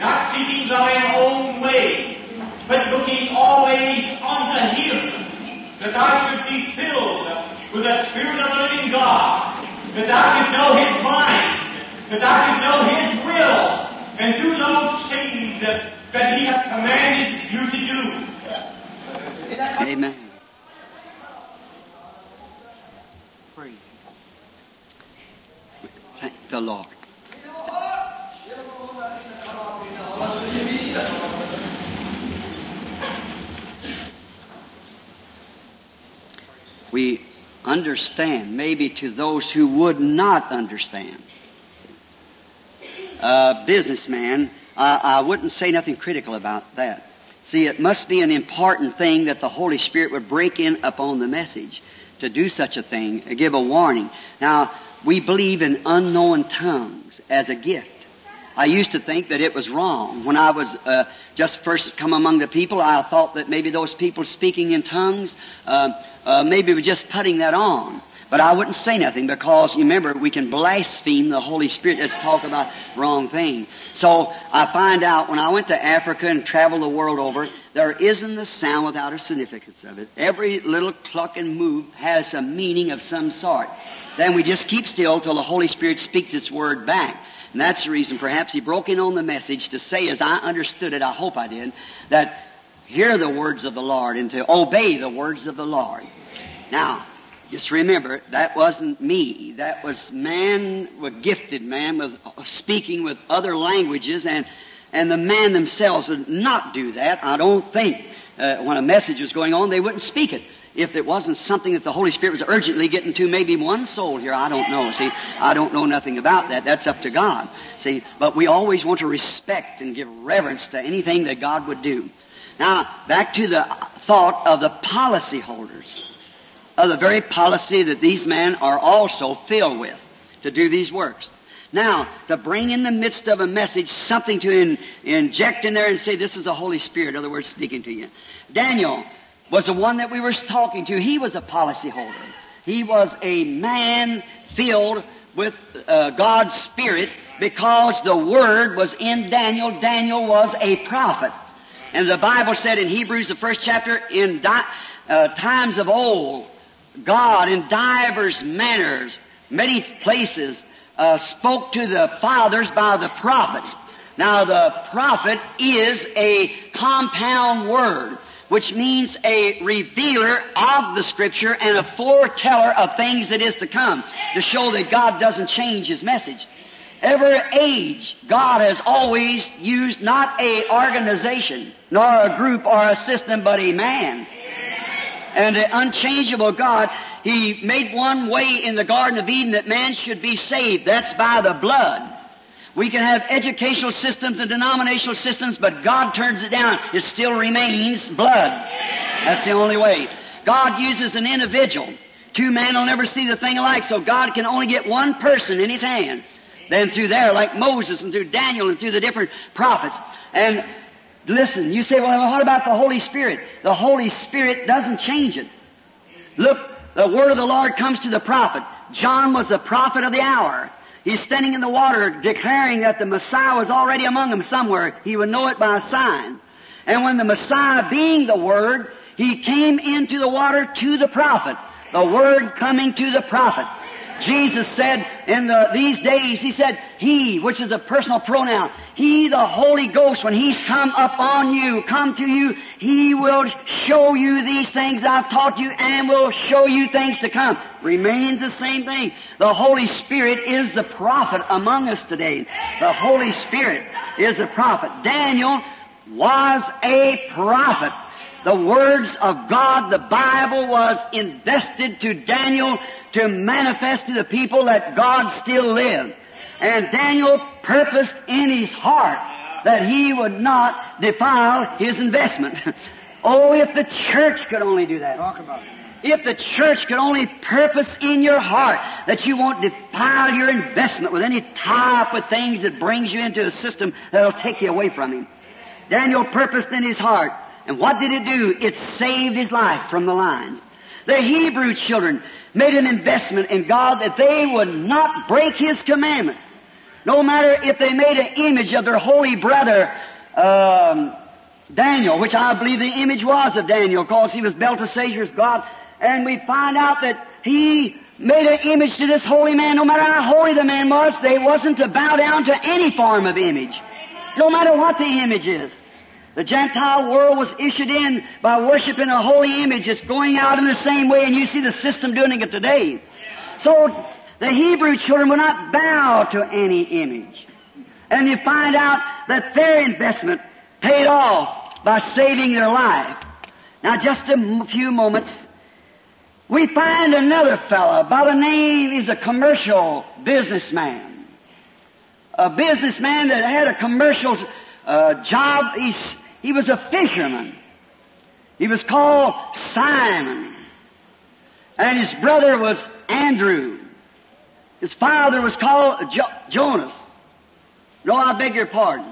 not seeking thine own way, but looking always unto Him, that I should be filled with the Spirit of the living God, that I should know His mind, that I should know His will, and do those things that He hath commanded you to do. Amen. Praise God. Thank the Lord. We understand, maybe to those who would not understand. Businessman, I wouldn't say nothing critical about that. See, it must be an important thing that the Holy Spirit would break in upon the message to do such a thing, give a warning. Now, we believe in unknown tongues as a gift. I used to think that it was wrong. When I was just first come among the people, I thought that maybe those people speaking in tongues, maybe we're just putting that on. But I wouldn't say nothing because, you remember, we can blaspheme the Holy Spirit. Let's talk about wrong thing. So I find out when I went to Africa and traveled the world over, there isn't a sound without a significance of it. Every little cluck and move has a meaning of some sort. Then we just keep still till the Holy Spirit speaks its word back. And that's the reason perhaps He broke in on the message to say, as I understood it, I hope I did, that hear the words of the Lord and to obey the words of the Lord. Now, just remember, that wasn't me. That was man, a gifted man, with speaking with other languages, and the man themselves would not do that. I don't think when a message was going on, they wouldn't speak it. If it wasn't something that the Holy Spirit was urgently getting to, maybe one soul here, I don't know. See, I don't know nothing about that. That's up to God. See, but we always want to respect and give reverence to anything that God would do. Now, back to the thought of the policy holders, of the very policy that these men are also filled with to do these works. Now, to bring in the midst of a message something to inject in there and say, this is the Holy Spirit, in other words, speaking to you. Daniel was the one that we were talking to. He was a policy holder. He was a man filled with God's Spirit because the Word was in Daniel. Daniel was a prophet. And the Bible said in Hebrews, the first chapter, in times of old, God in divers manners, many places, spoke to the fathers by the prophets. Now, the prophet is a compound word, which means a revealer of the Scripture and a foreteller of things that is to come, to show that God doesn't change His message. Every age, God has always used not a organization, nor a group or a system, but a man. And the unchangeable God, He made one way in the Garden of Eden that man should be saved. That's by the blood. We can have educational systems and denominational systems, but God turns it down. It still remains blood. That's the only way. God uses an individual. Two men will never see the thing alike, so God can only get one person in His hand. Then through there, like Moses and through Daniel and through the different prophets. And listen, you say, well, what about the Holy Spirit? The Holy Spirit doesn't change it. Look, the word of the Lord comes to the prophet. John was the prophet of the hour. He's standing in the water declaring that the Messiah was already among them somewhere. He would know it by a sign. And when the Messiah, being the Word, He came into the water to the prophet. The Word coming to the prophet. Jesus said in these days, He said, He, which is a personal pronoun, He, the Holy Ghost, when He's come up on you, come to you, He will show you these things I've taught you and will show you things to come. Remains the same thing. The Holy Spirit is the prophet among us today. The Holy Spirit is a prophet. Daniel was a prophet. The words of God, the Bible, was invested to Daniel to manifest to the people that God still lived. And Daniel purposed in his heart that he would not defile his investment. Oh, if the church could only do that. Talk about it. If the church could only purpose in your heart that you won't defile your investment with any tie-up with things that brings you into a system that will take you away from Him. Daniel purposed in his heart And what did it do? It saved his life from the lions. The Hebrew children made an investment in God that they would not break His commandments. No matter if they made an image of their holy brother Daniel, which I believe the image was of Daniel, because he was Belteshazzar's god, and we find out that he made an image to this holy man. No matter how holy the man was, they wasn't to bow down to any form of image, no matter what the image is. The Gentile world was issued in by worshiping a holy image. It's going out in the same way, and you see the system doing it today. So the Hebrew children will not bow to any image. And you find out that their investment paid off by saving their life. Now, just a few moments, we find another fellow by the name, he's a commercial businessman. A businessman that had a commercial job. He was a fisherman. He was called Simon. And his brother was Andrew. His father was called Jonas. No, I beg your pardon.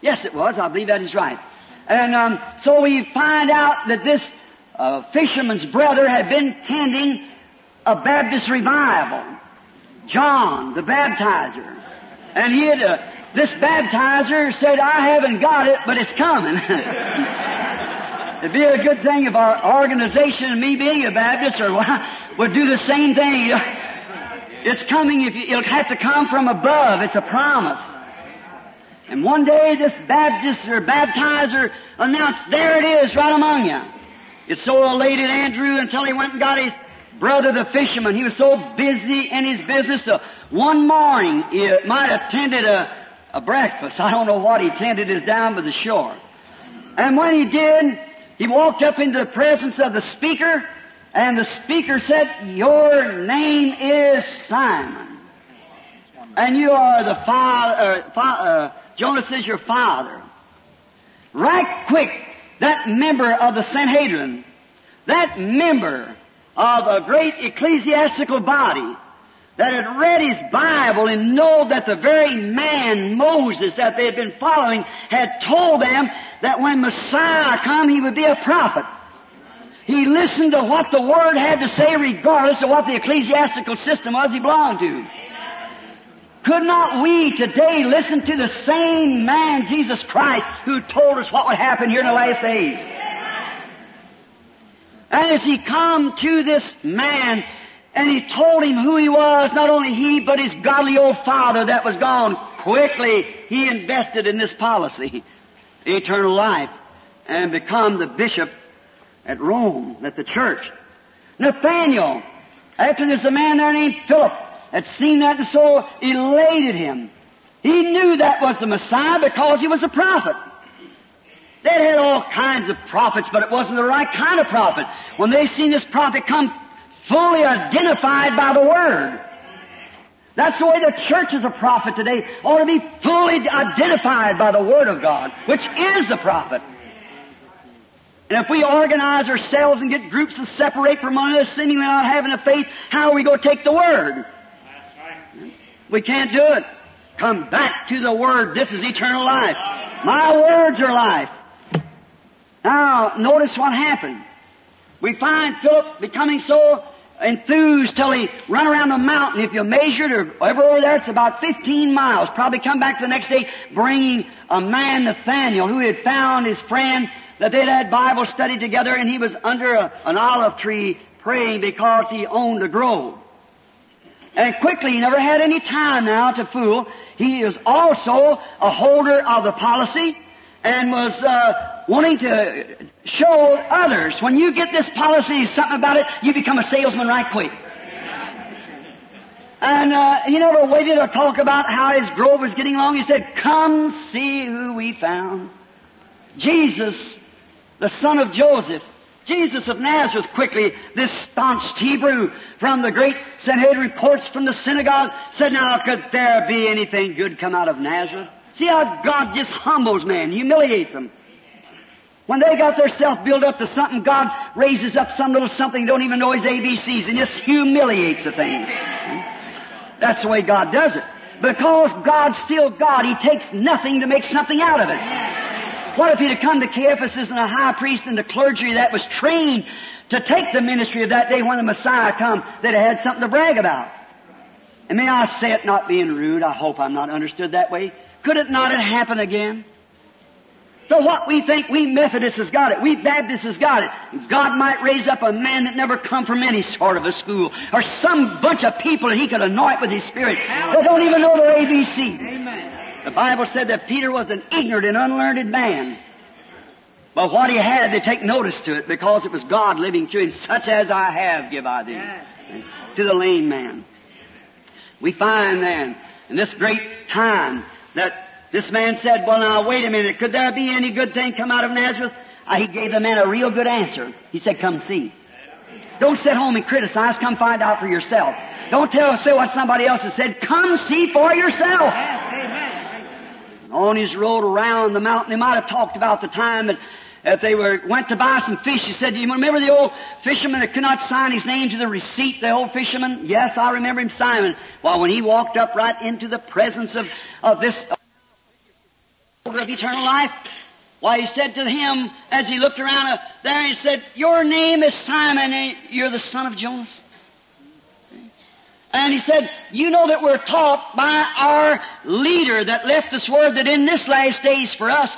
Yes, it was. I believe that is right. And so we find out that this fisherman's brother had been tending a Baptist revival, John the Baptizer. And he had this baptizer said, I haven't got it, but it's coming. It'd be a good thing if our organization and me being a Baptist would do the same thing. It's coming. It'll have to come from above. It's a promise. And one day this Baptist or baptizer announced, there it is right among you. It so elated Andrew until he went and got his brother the fisherman. He was so busy in his business. One morning he might have tended a breakfast. I don't know what he tended is down by the shore. And when he did, he walked up into the presence of the speaker, and the speaker said, your name is Simon, and you are the father, Jonas is your father. Right quick, that member of the Sanhedrin, that member of a great ecclesiastical body that had read his Bible and know that the very man, Moses, that they had been following, had told them that when Messiah come, he would be a prophet. He listened to what the Word had to say regardless of what the ecclesiastical system was he belonged to. Could not we today listen to the same man, Jesus Christ, who told us what would happen here in the last days? And as he come to this man, and he told him who he was, not only he, but his godly old father that was gone. Quickly, he invested in this policy, eternal life, and become the bishop at Rome, at the church. Nathaniel, after there's a man there named Philip, had seen that and so elated him. He knew that was the Messiah because he was a prophet. They had all kinds of prophets, but it wasn't the right kind of prophet. When they seen this prophet come fully identified by the Word. That's the way the church as a prophet today ought to be fully identified by the Word of God, which is the prophet. And if we organize ourselves and get groups to separate from one another, seemingly not having a faith, how are we going to take the Word? We can't do it. Come back to the Word. This is eternal life. My words are life. Now, notice what happened. We find Philip becoming so enthused till he run around the mountain. If you measured or ever over there, it's about 15 miles. Probably come back the next day bringing a man, Nathaniel, who had found his friend that they'd had Bible study together, and he was under an olive tree praying because he owned a grove. And quickly, he never had any time now to fool. He is also a holder of the policy and was wanting to show others. When you get this policy, something about it, you become a salesman right quick. And he never waited to talk about how his grove was getting along. He said, come see who we found. Jesus, the son of Joseph, Jesus of Nazareth. Quickly, this staunch Hebrew from the great Sanhedrin, reports from the synagogue, said, now could there be anything good come out of Nazareth? See how God just humbles men, humiliates them. When they got themselves built up to something, God raises up some little something, don't even know his ABCs, and just humiliates the thing. That's the way God does it. Because God's still God, He takes nothing to make something out of it. What if he'd have come to Caiaphas and a high priest and the clergy that was trained to take the ministry of that day when the Messiah come, that it had something to brag about? And may I say it, not being rude, I hope I'm not understood that way, could it not have happened again? So what we think, we Methodists has got it, we Baptists has got it. God might raise up a man that never come from any sort of a school, or some bunch of people that he could anoint with his Spirit that don't even know their ABC. Amen. The Bible said that Peter was an ignorant and unlearned man. But what he had, they take notice to it, because it was God living through him. Such as I have, give I thee. Yes. To the lame man. We find then, in this great time, that this man said, well, now, wait a minute. Could there be any good thing come out of Nazareth? He gave the man a real good answer. He said, come see. Don't sit home and criticize. Come find out for yourself. Don't say what somebody else has said. Come see for yourself. And on his road around the mountain, they might have talked about the time that if they went to buy some fish. He said, do you remember the old fisherman that could not sign his name to the receipt, the old fisherman? Yes, I remember him, Simon. Well, when he walked up right into the presence of this... of eternal life. Why, he said to him, as he looked around there, he said, your name is Simon, and you're the son of Jonas. And he said, you know that we're taught by our leader that left us word that in this last days for us,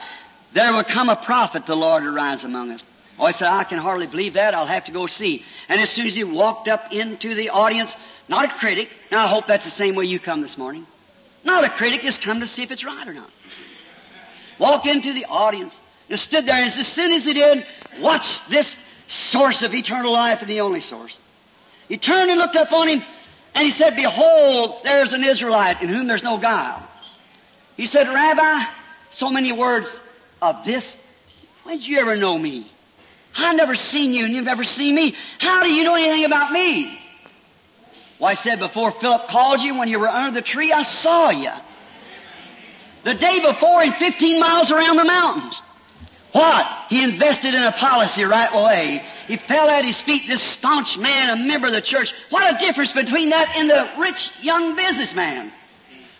there will come a prophet, the Lord will rise among us. Oh, I said, I can hardly believe that. I'll have to go see. And as soon as he walked up into the audience, not a critic. Now, I hope that's the same way you come this morning. Not a critic, just come to see if it's right or not. Walked into the audience and stood there, and as soon as he did, watched this source of eternal life and the only source. He turned and looked up on him, and he said, behold, there's an Israelite in whom there's no guile. He said, Rabbi, so many words of this, when did you ever know me? I've never seen you, and you've never seen me. How do you know anything about me? Well, I said, before Philip called you, when you were under the tree, I saw you. The day before, in 15 miles around the mountains. What? He invested in a policy right away. He fell at his feet, this staunch man, a member of the church. What a difference between that and the rich young businessman.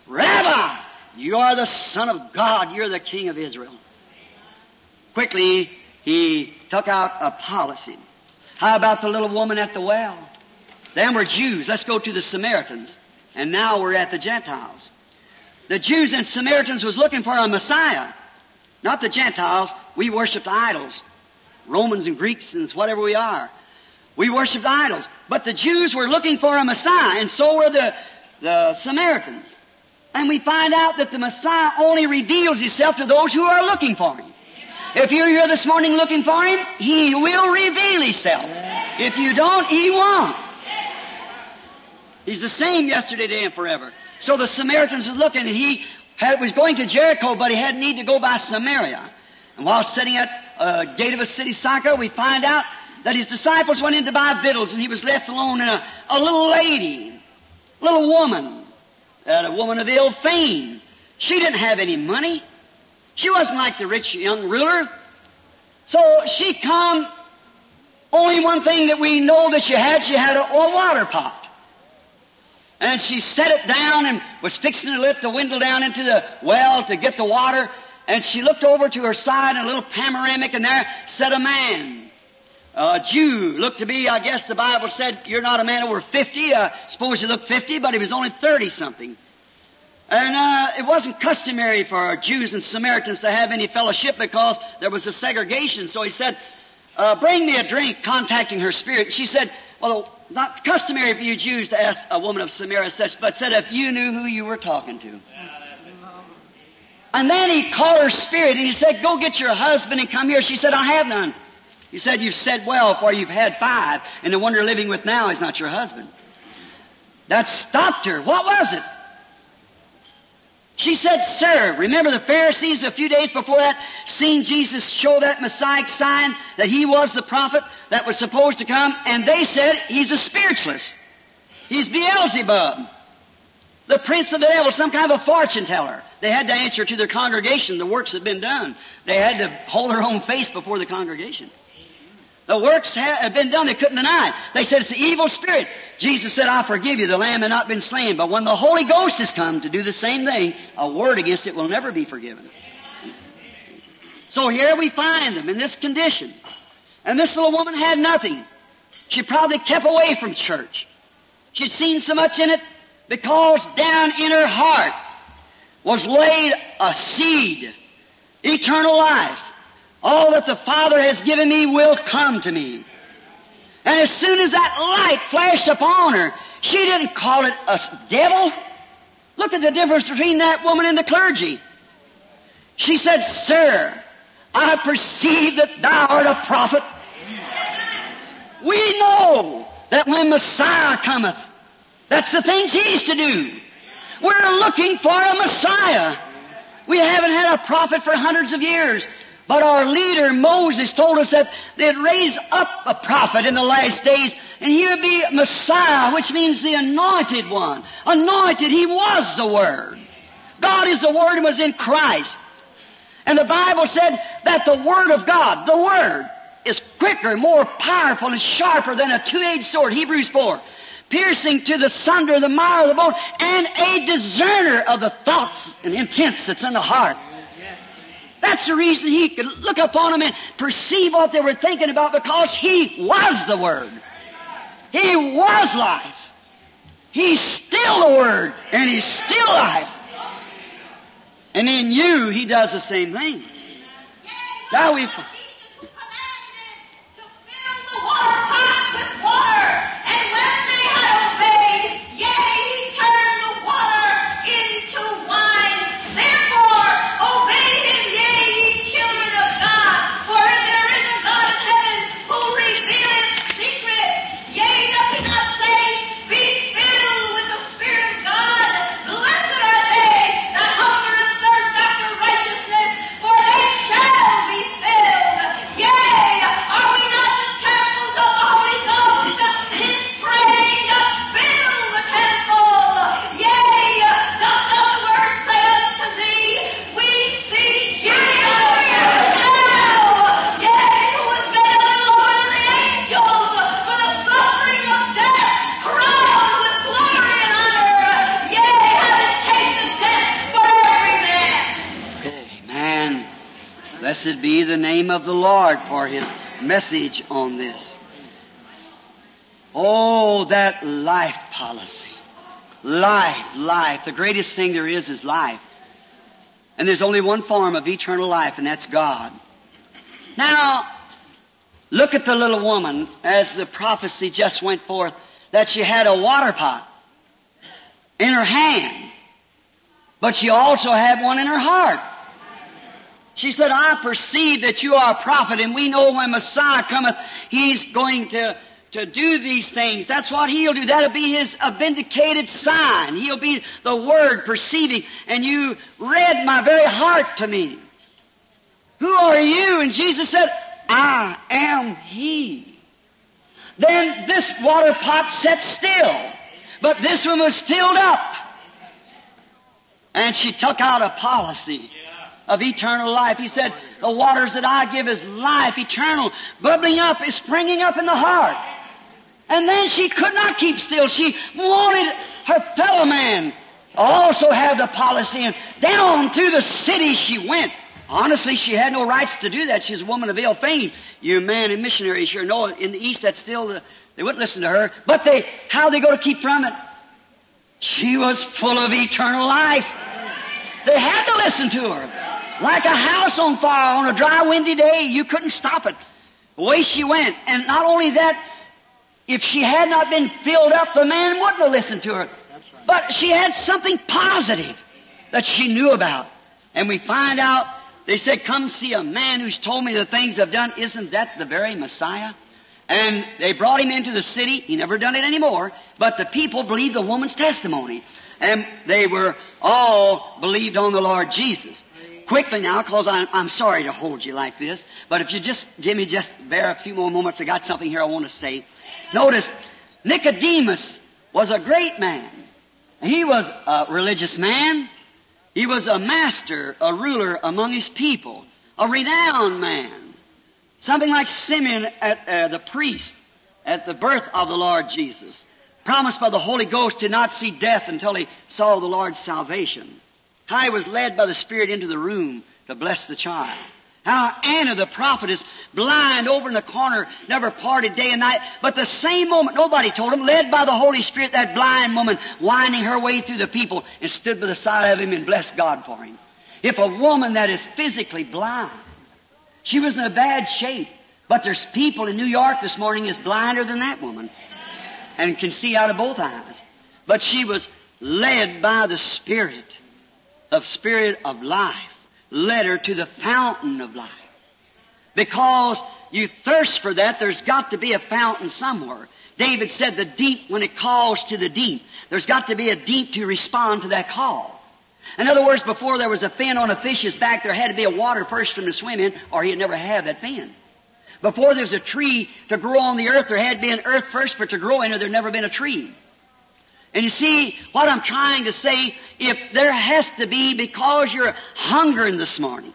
Rabbi, you are the Son of God. You're the King of Israel. Quickly, he took out a policy. How about the little woman at the well? Them were Jews. Let's go to the Samaritans. And now we're at the Gentiles. The Jews and Samaritans was looking for a Messiah, not the Gentiles. We worshipped idols, Romans and Greeks and whatever we are. We worshipped idols. But the Jews were looking for a Messiah, and so were the Samaritans. And we find out that the Messiah only reveals himself to those who are looking for him. If you're here this morning looking for him, he will reveal himself. If you don't, he won't. He's the same yesterday, today, and forever. So the Samaritans was looking, and was going to Jericho, but he had need to go by Samaria. And while sitting at a gate of a city, Sychar, we find out that his disciples went in to buy victuals, and he was left alone, and a little lady, a woman of ill fame. She didn't have any money. She wasn't like the rich young ruler. So she come, only one thing that we know that she had a water pot. And she set it down and was fixing to lift the window down into the well to get the water. And she looked over to her side, and a little panoramic, and there sat a man, a Jew. Looked to be, I guess the Bible said, you're not a man over 50. Suppose you look 50, but he was only 30-something. And it wasn't customary for Jews and Samaritans to have any fellowship because there was a segregation. So he said, bring me a drink, contacting her spirit. She said, well, not customary for you Jews to ask a woman of Samaria such, but said if you knew who you were talking to. And then he called her spirit, and he said, go get your husband and come here. She said, I have none. He said, you've said well, for you've had 5, and the one you're living with now is not your husband. That stopped her. What was it? She said, sir, remember the Pharisees a few days before that, seen Jesus show that Messiah sign that he was the prophet that was supposed to come, and they said, he's a spiritualist. He's Beelzebub, the prince of the devil, some kind of a fortune teller. They had to answer to their congregation the works had been done. They had to hold their own face before the congregation. The works had been done, they couldn't deny it. They said, it's the evil spirit. Jesus said, I forgive you, the lamb had not been slain. But when the Holy Ghost has come to do the same thing, a word against it will never be forgiven. So here we find them in this condition. And this little woman had nothing. She probably kept away from church. She'd seen so much in it because down in her heart was laid a seed, eternal life. All that the Father has given me will come to me. And as soon as that light flashed upon her, she didn't call it a devil. Look at the difference between that woman and the clergy. She said, "Sir, I perceive that thou art a prophet. We know that when Messiah cometh, that's the things he's to do. We're looking for a Messiah. We haven't had a prophet for hundreds of years. But our leader, Moses, told us that they'd raise up a prophet in the last days, and he would be Messiah, which means the anointed one. Anointed, he was the Word. God is the Word and was in Christ. And the Bible said that the Word of God, the Word, is quicker, more powerful, and sharper than a two-edged sword, Hebrews 4, piercing to the sunder and the marrow of the bone, and a discerner of the thoughts and intents that's in the heart." That's the reason he could look upon them and perceive what they were thinking about, because he was the Word. He was life. He's still the Word, and he's still life. And in you, he does the same thing. Now we... Blessed be the name of the Lord for His message on this. Oh, that life policy. Life. The greatest thing there is life. And there's only one form of eternal life, and that's God. Now, look at the little woman as the prophecy just went forth that she had a water pot in her hand, but she also had one in her heart. She said, "I perceive that you are a prophet, and we know when Messiah cometh, he's going to do these things. That's what he'll do. That'll be his vindicated sign. He'll be the Word perceiving, and you read my very heart to me. Who are you?" And Jesus said, "I am he." Then this water pot sat still, but this one was filled up. And she took out a policy of eternal life. He said, "The waters that I give is life eternal, bubbling up, is springing up in the heart." And then she could not keep still. She wanted her fellow man to also have the policy, and down through the city she went. Honestly, she had no rights to do that. She's a woman of ill fame. You men and missionaries sure know in the East that still they wouldn't listen to her, but how they go to keep from it? She was full of eternal life. They had to listen to her. Like a house on fire on a dry, windy day, you couldn't stop it. Away she went. And not only that, if she had not been filled up, the man wouldn't have listened to her. Right. But she had something positive that she knew about. And we find out, they said, "Come see a man who's told me the things I've done. Isn't that the very Messiah?" And they brought him into the city. He never done it anymore. But the people believed the woman's testimony. And they were all believed on the Lord Jesus. Quickly now, because I'm sorry to hold you like this, but if you just, Jimmy, just bear a few more moments. I got something here I want to say. Notice, Nicodemus was a great man. He was a religious man. He was a master, a ruler among his people, a renowned man. Something like Simeon at the priest at the birth of the Lord Jesus. Promised by the Holy Ghost to not see death until he saw the Lord's salvation. How he was led by the Spirit into the room to bless the child. Now, Anna the prophetess, blind over in the corner, never parted day and night. But the same moment, nobody told him, led by the Holy Spirit, that blind woman winding her way through the people and stood by the side of him and blessed God for him. If a woman that is physically blind, she was in a bad shape, but there's people in New York this morning is blinder than that woman and can see out of both eyes. But she was led by the Spirit of life, led her to the fountain of life. Because you thirst for that, there's got to be a fountain somewhere. David said the deep, when it calls to the deep, there's got to be a deep to respond to that call. In other words, before there was a fin on a fish's back, there had to be a water first for him to swim in, or he'd never have that fin. Before there's a tree to grow on the earth, there had to be an earth first for it to grow in, or there'd never been a tree. And you see, what I'm trying to say, if there has to be, because you're hungering this morning,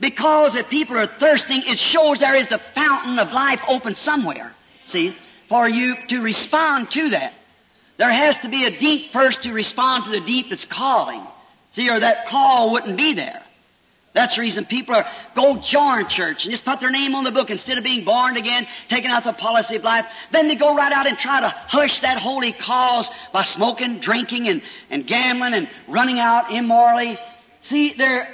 because if people are thirsting, it shows there is the fountain of life open somewhere, see, for you to respond to that. There has to be a deep first to respond to the deep that's calling. See, or that call wouldn't be there. That's the reason people are, go join church and just put their name on the book instead of being born again, taking out the policy of life. Then they go right out and try to hush that holy cause by smoking, drinking, and gambling and running out immorally. See,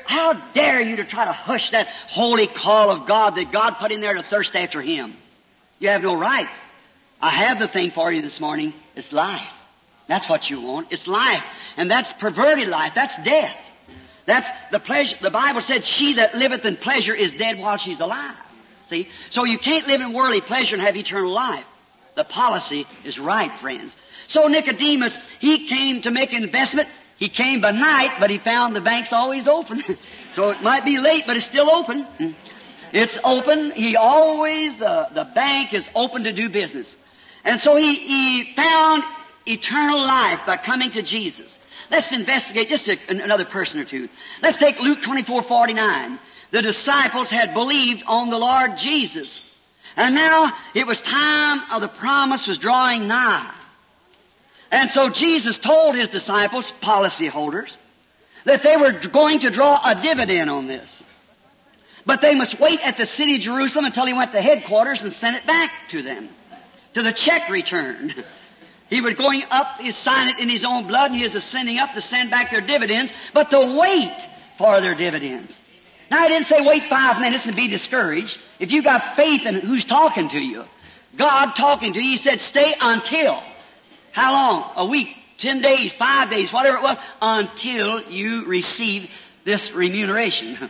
how dare you to try to hush that holy call of God that God put in there to thirst after Him. You have no right. I have the thing for you this morning. It's life. That's what you want. It's life. And that's perverted life. That's death. That's the pleasure. The Bible said, she that liveth in pleasure is dead while she's alive. See? So you can't live in worldly pleasure and have eternal life. The policy is right, friends. So Nicodemus, he came to make an investment. He came by night, but he found the bank's always open. So it might be late, but it's still open. It's open. He always, the bank is open to do business. And so he found eternal life by coming to Jesus. Let's investigate just another person or two. Let's take Luke 24:49. The disciples had believed on the Lord Jesus. And now it was time of the promise was drawing nigh. And so Jesus told his disciples, policy holders, that they were going to draw a dividend on this. But they must wait at the city of Jerusalem until he went to headquarters and sent it back to them, to the check returned. He was going up, he signed it in his own blood, and he is ascending up to send back their dividends, but to wait for their dividends. Now, he didn't say wait 5 minutes and be discouraged. If you got faith in who's talking to you, God talking to you, he said stay until, how long? A week, 10 days, 5 days, whatever it was, until you receive this remuneration.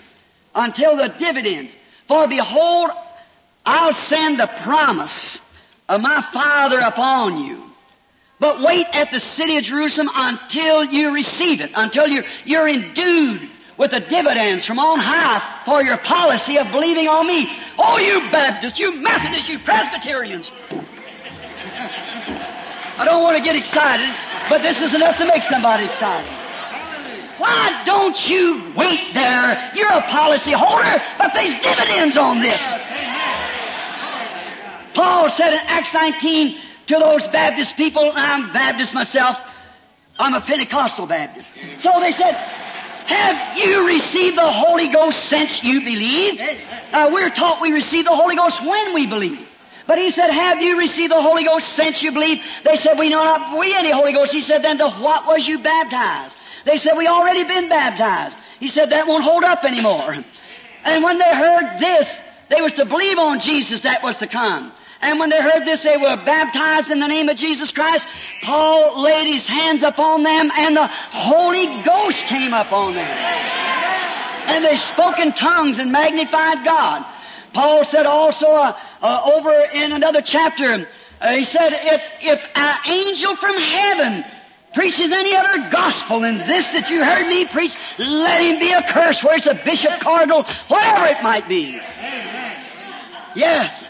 Until the dividends. For behold, I'll send the promise of my Father upon you. But wait at the city of Jerusalem until you receive it, until you're endued with the dividends from on high for your policy of believing on me. Oh, you Baptists, you Methodists, you Presbyterians. I don't want to get excited, but this is enough to make somebody excited. Why don't you wait there? You're a policy holder, but there's dividends on this. Paul said in Acts 19, to those Baptist people, I'm Baptist myself, I'm a Pentecostal Baptist. So they said, have you received the Holy Ghost since you believed? We're taught we receive the Holy Ghost when we believe. But he said, have you received the Holy Ghost since you believed? They said, we know not we any Holy Ghost. He said, then to what was you baptized? They said, we already been baptized. He said, that won't hold up anymore. And when they heard this, they was to believe on Jesus that was to come. And when they heard this, they were baptized in the name of Jesus Christ. Paul laid his hands upon them, and the Holy Ghost came upon them. And they spoke in tongues and magnified God. Paul said also over in another chapter, he said, if an angel from heaven preaches any other gospel than this that you heard me preach, let him be accursed, where it's a bishop, cardinal, whatever it might be. Yes.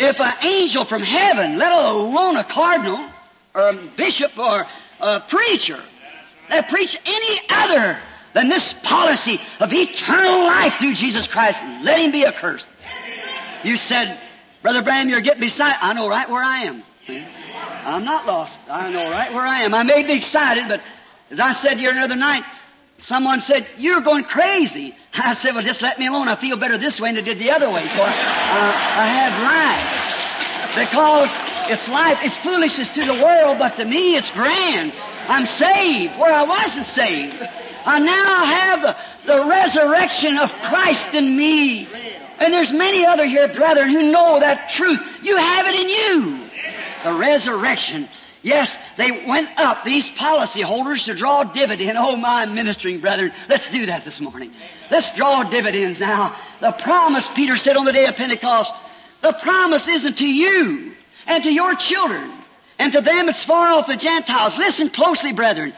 If an angel from heaven, let alone a cardinal, or a bishop, or a preacher, that preach any other than this policy of eternal life through Jesus Christ, let him be accursed. You said, Brother Bram, you're getting beside. I know right where I am. I'm not lost. I know right where I am. I may be excited, but as I said here another night, Someone said, "You're going crazy." I said, "Well, just let me alone. I feel better this way than I did the other way." So I had life. Because it's life. It's foolishness to the world, but to me it's grand. I'm saved where I wasn't saved. I now have the resurrection of Christ in me. And there's many other here, brethren, who know that truth. You have it in you. The resurrection. Yes, they went up, these policy holders, to draw dividend. Oh, my ministering brethren, let's do that this morning. Let's draw dividends now. The promise, Peter said on the day of Pentecost, the promise isn't to you and to your children, and to them it's far off, the Gentiles. Listen closely, brethren.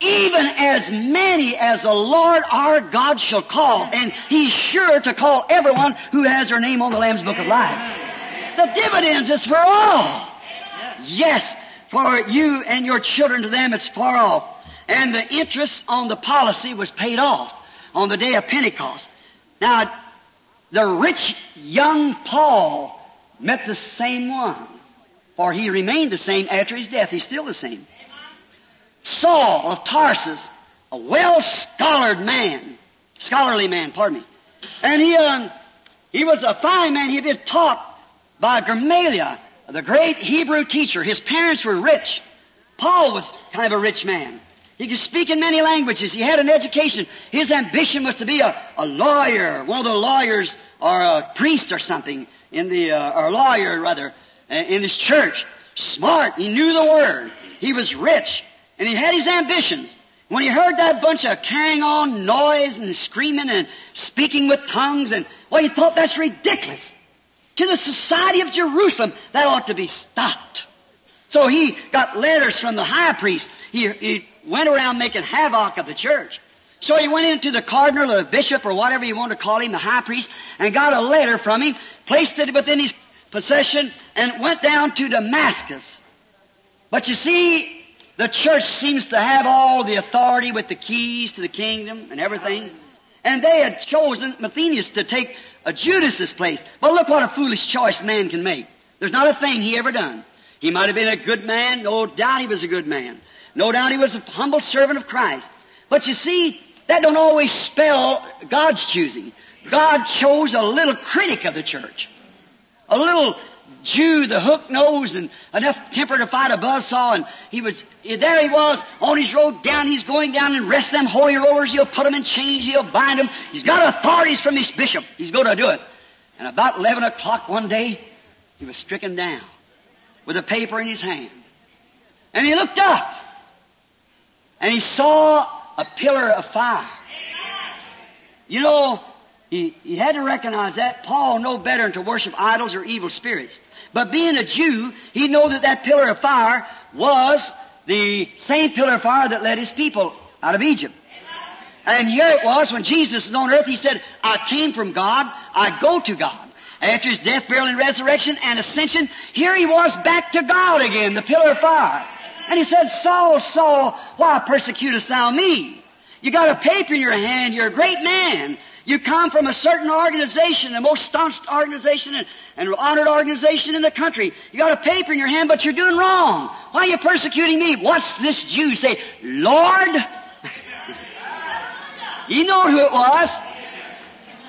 Even as many as the Lord our God shall call, and He's sure to call everyone who has their name on the Lamb's Book of Life. The dividends is for all. Yes, for you and your children, to them it's far off. And the interest on the policy was paid off on the day of Pentecost. Now, the rich young Paul met the same one, for he remained the same after his death. He's still the same. Saul of Tarsus, a well-scholared man, scholarly man, pardon me. And he was a fine man. He had been taught by Gamaliel, the great Hebrew teacher. His parents were rich. Paul was kind of a rich man. He could speak in many languages. He had an education. His ambition was to be a lawyer, one of the lawyers, or a priest or something, in the, or lawyer rather, in his church. Smart. He knew the Word. He was rich. And he had his ambitions. When he heard that bunch of carrying on noise and screaming and speaking with tongues, and, well, he thought that's ridiculous. To the society of Jerusalem, that ought to be stopped. So he got letters from the high priest. He went around making havoc of the church. So he went into the cardinal or the bishop or whatever you want to call him, the high priest, and got a letter from him, placed it within his possession, and went down to Damascus. But you see, the church seems to have all the authority with the keys to the kingdom and everything. And they had chosen Matthias to take Judas' place. But look what a foolish choice man can make. There's not a thing he ever done. He might have been a good man. No doubt he was a good man. No doubt he was a humble servant of Christ. But you see, that don't always spell God's choosing. God chose a little critic of the church. A little Jew, the hook nose, and enough temper to fight a buzzsaw, and there he was, on his road down, he's going down and arrest them holy rollers, he'll put them in chains, he'll bind them, he's got authorities from his bishop, he's going to do it. And about 11 o'clock one day, he was stricken down with a paper in his hand. And he looked up, and he saw a pillar of fire. You know, he had to recognize that Paul knew better than to worship idols or evil spirits. But being a Jew, he knew that that pillar of fire was the same pillar of fire that led his people out of Egypt. And here it was, when Jesus was on earth, he said, "I came from God, I go to God." After his death, burial, and resurrection, and ascension, here he was back to God again, the pillar of fire. And he said, "Saul, Saul, why persecutest thou me? You got a paper in your hand, you're a great man. You come from a certain organization, the most staunch organization and honored organization in the country. You got a paper in your hand, but you're doing wrong. Why are you persecuting me?" What's this Jew say? "Lord." You know who it was.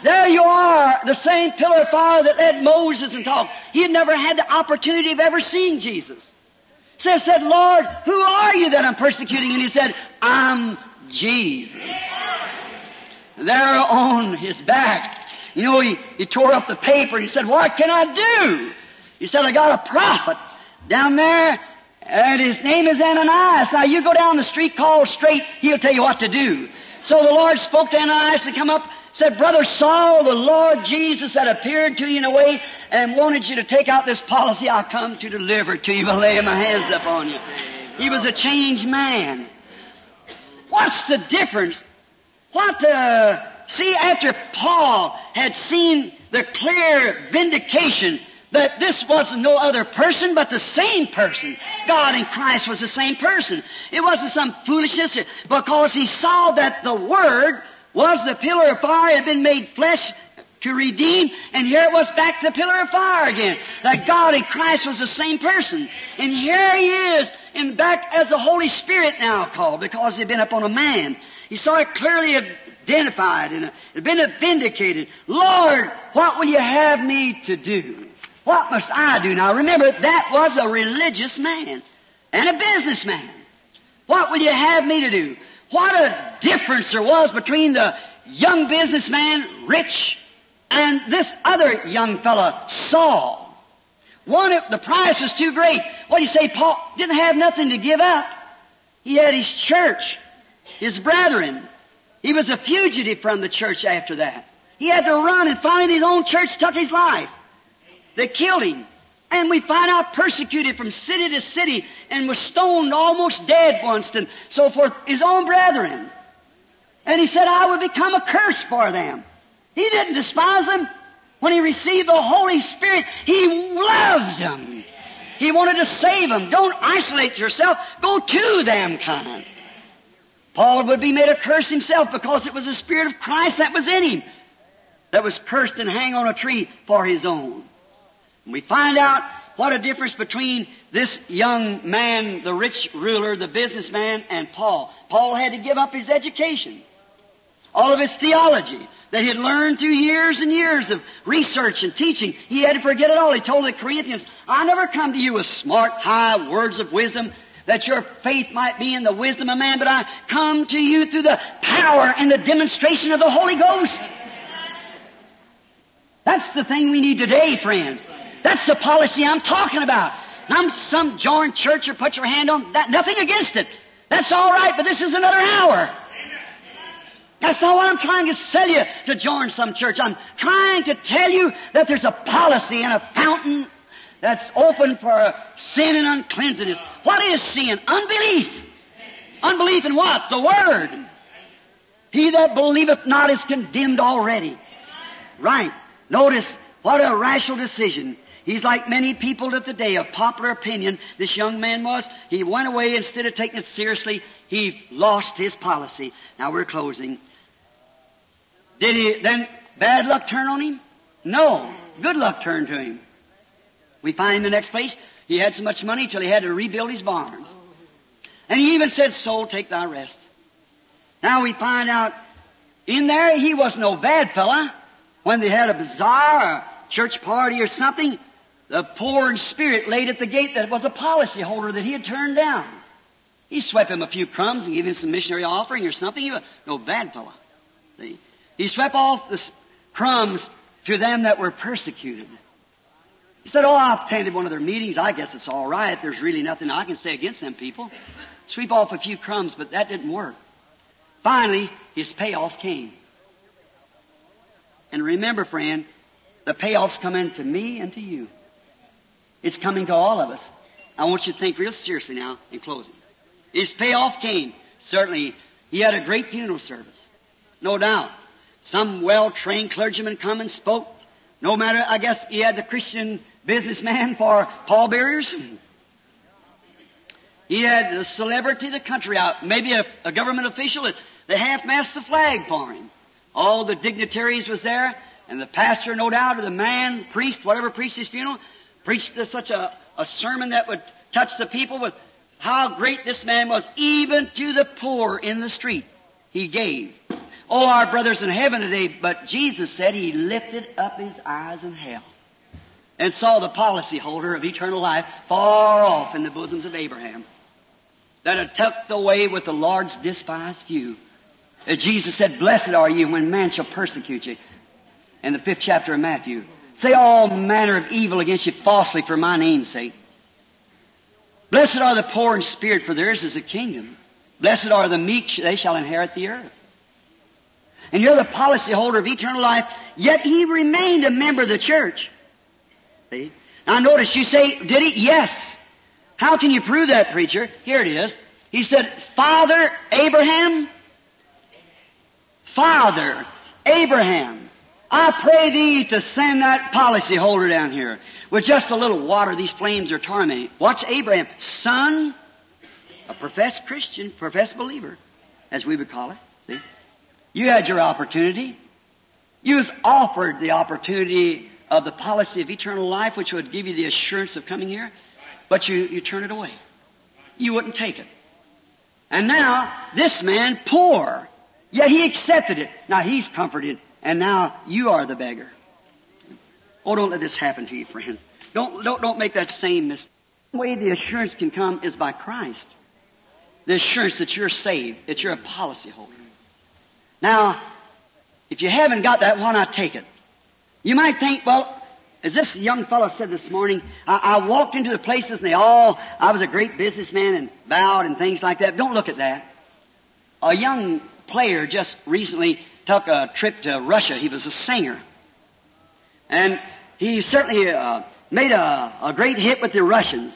There you are, the same pillar of fire that led Moses and talked. He had never had the opportunity of ever seeing Jesus. So he said, "Lord, who are you that I'm persecuting?" And he said, "I'm Jesus." There on his back, you know, he tore up the paper and he said, "What can I do?" He said, "I got a prophet down there, and his name is Ananias. Now you go down the street called Straight, he'll tell you what to do." So the Lord spoke to Ananias to come up, said, "Brother Saul, the Lord Jesus that appeared to you in a way and wanted you to take out this policy, I come to deliver to you by laying my hands up on you." He was a changed man. What's the difference? See, after Paul had seen the clear vindication that this wasn't no other person but the same person. God in Christ was the same person. It wasn't some foolishness, because he saw that the Word was the pillar of fire, had been made flesh, to redeem, and here it was back to the pillar of fire again. That God in Christ was the same person. And here he is, and back as the Holy Spirit now called, because he'd been upon a man. He saw it clearly identified, and it had been vindicated. Lord, what will you have me to do? What must I do? Now remember, that was a religious man and a businessman. What will you have me to do? What a difference there was between the young businessman, rich, and this other young fella, Saul. One, the price was too great. Well, you say, Paul didn't have nothing to give up. He had his church, his brethren. He was a fugitive from the church after that. He had to run, and finally his own church took his life. They killed him. And we find out persecuted from city to city, and was stoned almost dead once, and so forth, his own brethren. And he said, I would become a curse for them. He didn't despise them. When he received the Holy Spirit, he loved them. He wanted to save them. Don't isolate yourself. Go to them, kind. Paul would be made a curse himself, because it was the Spirit of Christ that was in him that was cursed and hang on a tree for his own. And we find out what a difference between this young man, the rich ruler, the businessman, and Paul. Paul had to give up his education, all of his theology that he had learned through years and years of research and teaching. He had to forget it all. He told the Corinthians, I never come to you with smart, high words of wisdom, that your faith might be in the wisdom of man, but I come to you through the power and the demonstration of the Holy Ghost. That's the thing we need today, friends. That's the policy I'm talking about. I'm some joined church or put your hand on that. Nothing against it. That's all right, but this is another hour. That's not what I'm trying to sell you to join some church. I'm trying to tell you that there's a policy and a fountain that's open for sin and uncleanness. What is sin? Unbelief. Unbelief in what? The Word. He that believeth not is condemned already. Right. Notice what a rational decision. He's like many people of today, of popular opinion, this young man was. He went away. Instead of taking it seriously, he lost his policy. Now we're closing. Did he then bad luck turn on him? No. Good luck turned to him. We find in the next place, he had so much money till he had to rebuild his barns. And he even said, soul, take thy rest. Now we find out in there, he was no bad fella. When they had a bazaar, a church party or something, the poor in spirit laid at the gate that was a policyholder that he had turned down. He swept him a few crumbs and gave him some missionary offering or something. He was no bad fella. See? He swept off the crumbs to them that were persecuted. He said, oh, I've attended one of their meetings. I guess it's all right. There's really nothing I can say against them people. Sweep off a few crumbs, but that didn't work. Finally, his payoff came. And remember, friend, the payoff's coming to me and to you. It's coming to all of us. I want you to think real seriously now in closing. His payoff came. Certainly, he had a great funeral service. No doubt. Some well-trained clergyman come and spoke. No matter, I guess, he had the Christian businessman for pallbearers. He had the celebrity of the country out. Maybe a government official that half-mast the flag for him. All the dignitaries was there. And the pastor, no doubt, or the man, priest, whatever preached his funeral, preached such a sermon that would touch the people with how great this man was, even to the poor in the street. He gave. Oh, our brothers in heaven today, but Jesus said he lifted up his eyes in hell and saw the policyholder of eternal life far off in the bosoms of Abraham that had tucked away with the Lord's despised few. As Jesus said, blessed are you when man shall persecute you. In the 5th chapter of Matthew. Say all manner of evil against you falsely for my name's sake. Blessed are the poor in spirit, for theirs is the kingdom. Blessed are the meek, they shall inherit the earth. And you're the policyholder of eternal life, yet he remained a member of the church. See? Now notice, you say, did he? Yes. How can you prove that, preacher? Here it is. He said, Father Abraham, Father Abraham, I pray thee to send that policyholder down here. With just a little water, these flames are tormenting. Watch Abraham, son, a professed Christian, professed believer, as we would call it. See? You had your opportunity. You was offered the opportunity of the policy of eternal life, which would give you the assurance of coming here, but you turn it away. You wouldn't take it. And now, this man, poor, yet he accepted it. Now he's comforted, and now you are the beggar. Oh, don't let this happen to you, friends. Don't make that same mistake. The way the assurance can come is by Christ. The assurance that you're saved, that you're a policyholder. Now, if you haven't got that, why not take it? You might think, well, as this young fellow said this morning, I walked into the places and I was a great businessman and vowed and things like that. Don't look at that. A young player just recently took a trip to Russia. He was a singer. And he certainly made a great hit with the Russians.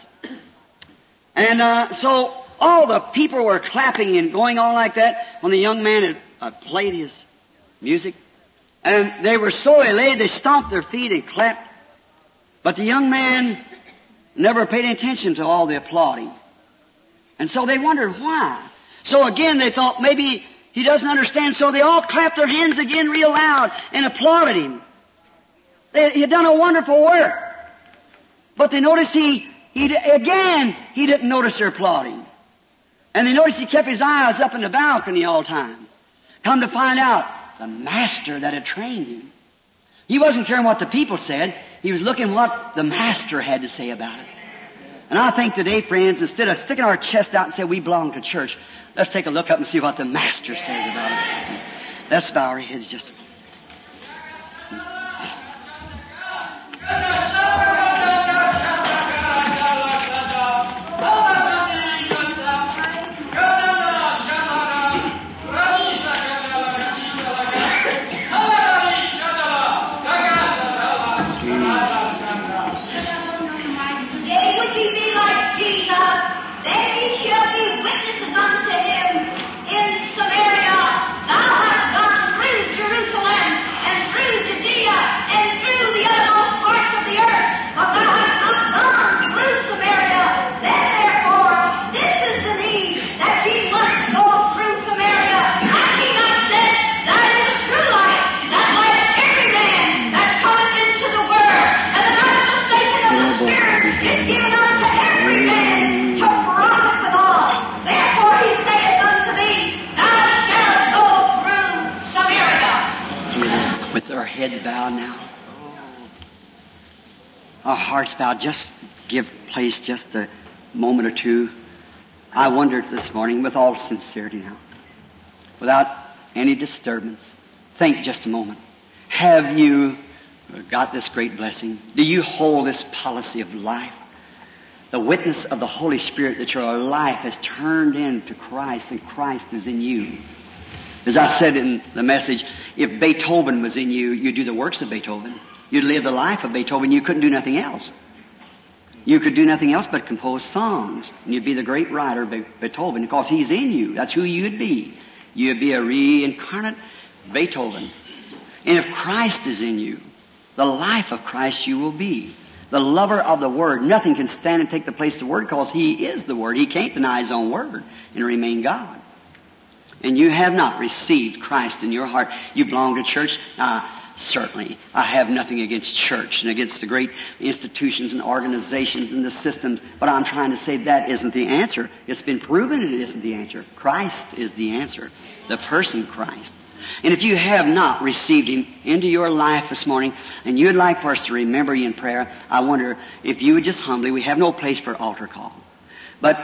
And so all the people were clapping and going on like that when the young man had played his music. And they were so elated, they stomped their feet and clapped. But the young man never paid attention to all the applauding. And so they wondered why. So again, they thought maybe he doesn't understand. So they all clapped their hands again real loud and applauded him. He had done a wonderful work. But they noticed he didn't notice their applauding. And they noticed he kept his eyes up in the balcony all the time. Come to find out, the master that had trained him. He wasn't caring what the people said. He was looking what the master had to say about it. And I think today, friends, instead of sticking our chest out and say we belong to church, let's take a look up and see what the master says about it. Let's bow our heads just. Heads bowed now. Our hearts bowed. Just give place just a moment or two. I wondered this morning, with all sincerity now, without any disturbance, think just a moment. Have you got this great blessing? Do you hold this policy of life? The witness of the Holy Spirit that your life has turned into Christ and Christ is in you. As I said in the message, if Beethoven was in you, you'd do the works of Beethoven. You'd live the life of Beethoven. You couldn't do nothing else. You could do nothing else but compose songs. And you'd be the great writer Beethoven because he's in you. That's who you'd be. You'd be a reincarnate Beethoven. And if Christ is in you, the life of Christ you will be. The lover of the Word. Nothing can stand and take the place of the Word because he is the Word. He can't deny his own Word and remain God. And you have not received Christ in your heart. You belong to church? Certainly. I have nothing against church and against the great institutions and organizations and the systems. But I'm trying to say that isn't the answer. It's been proven it isn't the answer. Christ is the answer. The person Christ. And if you have not received Him into your life this morning, and you'd like for us to remember you in prayer, I wonder if you would just humbly, we have no place for altar call. But,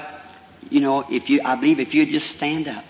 I believe if you just stand up,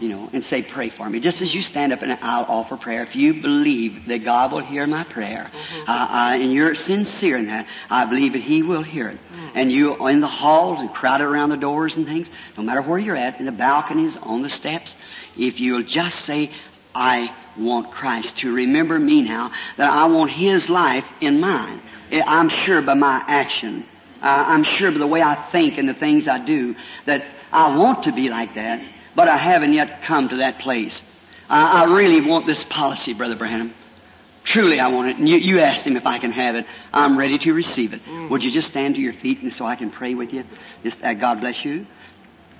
and say, pray for me. Just as you stand up and I'll offer prayer. If you believe that God will hear my prayer, and you're sincere in that, I believe that He will hear it. Mm-hmm. And you in the halls and crowded around the doors and things, no matter where you're at, in the balconies, on the steps, if you'll just say, I want Christ to remember me now, that I want His life in mine. I'm sure by my action, I'm sure by the way I think and the things I do, that I want to be like that. But I haven't yet come to that place. I really want this policy, Brother Branham. Truly I want it. And you asked him if I can have it. I'm ready to receive it. Mm. Would you just stand to your feet and so I can pray with you? Just, God bless you.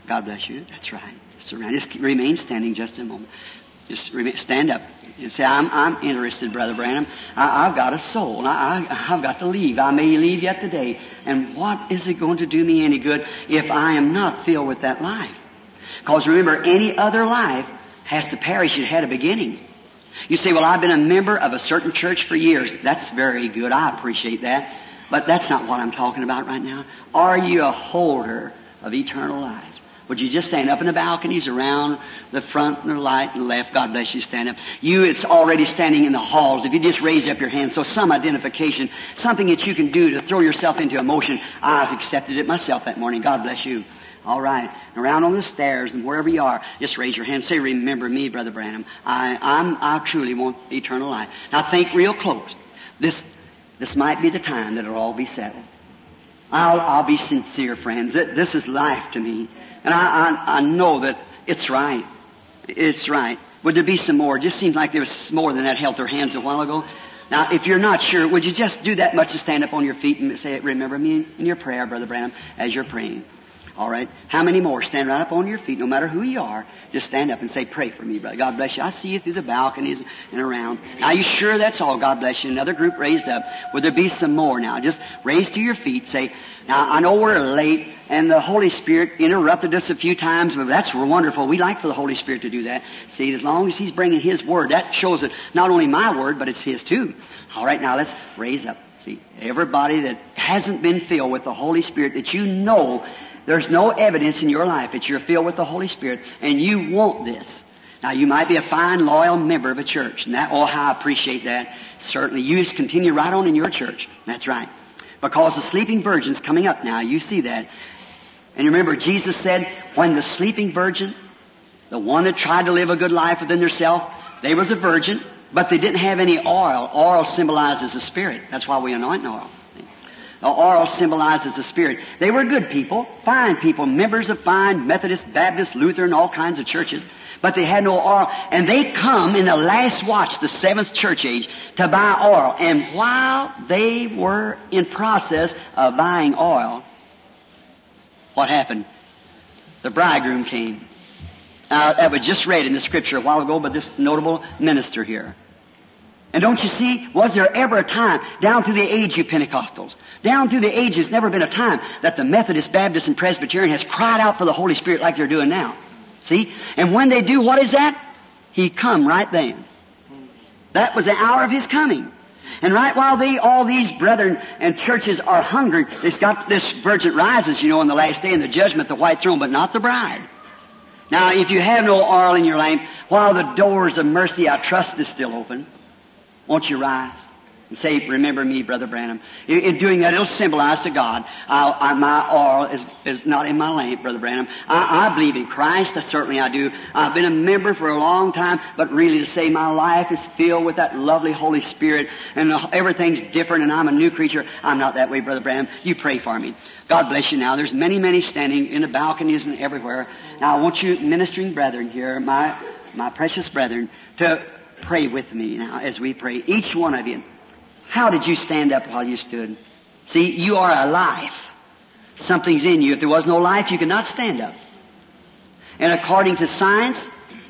God bless you. That's right. Just remain standing just a moment. Just stand up and say, I'm interested, Brother Branham. I've got a soul. I've got to leave. I may leave yet today. And what is it going to do me any good if I am not filled with that life? Because remember, any other life has to perish. It had a beginning. You say, well, I've been a member of a certain church for years. That's very good. I appreciate that. But that's not what I'm talking about right now. Are you a holder of eternal life? Would you just stand up in the balconies around the front and the right and left? God bless you, stand up. You, it's already standing in the halls. If you just raise up your hand, so some identification, something that you can do to throw yourself into emotion. I've accepted it myself that morning. God bless you. All right. Around on the stairs and wherever you are, just raise your hand. Say, remember me, Brother Branham. I truly want eternal life. Now think real close. This might be the time that it'll all be settled. I'll be sincere, friends. This is life to me. And I know that it's right. It's right. Would there be some more? It just seems like there was more than that held their hands a while ago. Now, if you're not sure, would you just do that much to stand up on your feet and say, remember me in your prayer, Brother Branham, as you're praying. All right. How many more? Stand right up on your feet, no matter who you are. Just stand up and say, pray for me, brother. God bless you. I see you through the balconies and around. Now, you sure that's all? God bless you. Another group raised up. Would there be some more now? Just raise to your feet. Say, now, I know we're late, and the Holy Spirit interrupted us a few times, but that's wonderful. We like for the Holy Spirit to do that. See, as long as He's bringing His Word, that shows that not only my Word, but it's His too. All right. Now, let's raise up. See, everybody that hasn't been filled with the Holy Spirit that you know, there's no evidence in your life that you're filled with the Holy Spirit, and you want this. Now, you might be a fine, loyal member of a church, and that, oh, how I appreciate that. Certainly, you just continue right on in your church. That's right. Because the sleeping virgin's coming up now. You see that. And remember, Jesus said, when the sleeping virgin, the one that tried to live a good life within herself, they was a virgin, but they didn't have any oil. Oil symbolizes the Spirit. That's why we anoint oil. The oil symbolizes the Spirit. They were good people, fine people, members of fine Methodist, Baptist, Lutheran, all kinds of churches, but they had no oil. And they come in the last watch, the seventh church age, to buy oil. And while they were in process of buying oil, what happened? The bridegroom came. That was just read in the Scripture a while ago by this notable minister here. And don't you see, was there ever a time, down through the age of Pentecostals, down through the ages, never been a time that the Methodist, Baptist, and Presbyterian has cried out for the Holy Spirit like they're doing now. See? And when they do, what is that? He come right then. That was the hour of His coming. And right while all these brethren and churches are hungry, it's got this virgin rises, you know, on the last day in the judgment, the white throne, but not the bride. Now, if you have no oil in your lamp, while the doors of mercy, I trust, is still open, won't you rise and say, remember me, Brother Branham. In doing that, it'll symbolize to God, my oil is not in my lamp, Brother Branham. I believe in Christ. Certainly I do. I've been a member for a long time, but really to say my life is filled with that lovely Holy Spirit and everything's different and I'm a new creature. I'm not that way, Brother Branham. You pray for me. God bless you now. There's many, many standing in the balconies and everywhere. Now, I want you ministering brethren here, my precious brethren, to pray with me now as we pray. Each one of you, how did you stand up while you stood? See, you are alive. Something's in you. If there was no life, you could not stand up. And according to science,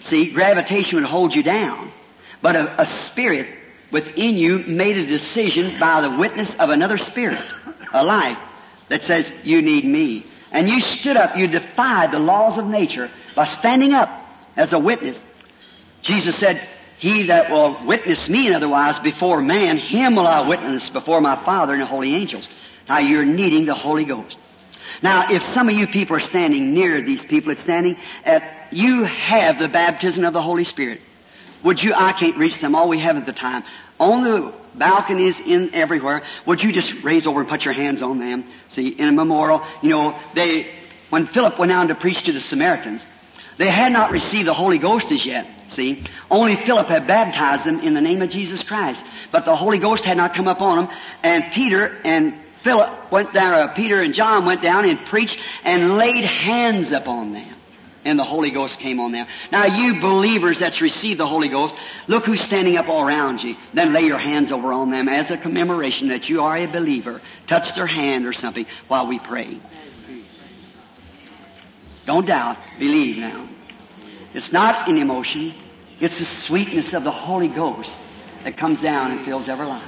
see, gravitation would hold you down. But a spirit within you made a decision by the witness of another spirit, a life, that says, you need me. And you stood up. You defied the laws of nature by standing up as a witness. Jesus said, he that will witness me, and otherwise before man, him will I witness before my Father and the holy angels. Now, you're needing the Holy Ghost. Now, if some of you people are standing near these people that's standing, you have the baptism of the Holy Spirit. Would you, I can't reach them all, we have at the time, on the balconies in everywhere, would you just raise over and put your hands on them? See, in a memorial, you know, when Philip went down to preach to the Samaritans, they had not received the Holy Ghost as yet, see. Only Philip had baptized them in the name of Jesus Christ. But the Holy Ghost had not come upon them. And Peter and John went down and preached and laid hands upon them. And the Holy Ghost came on them. Now, you believers that's received the Holy Ghost, look who's standing up all around you. Then lay your hands over on them as a commemoration that you are a believer. Touch their hand or something while we pray. Don't doubt. Believe now. It's not an emotion. It's the sweetness of the Holy Ghost that comes down and fills every life.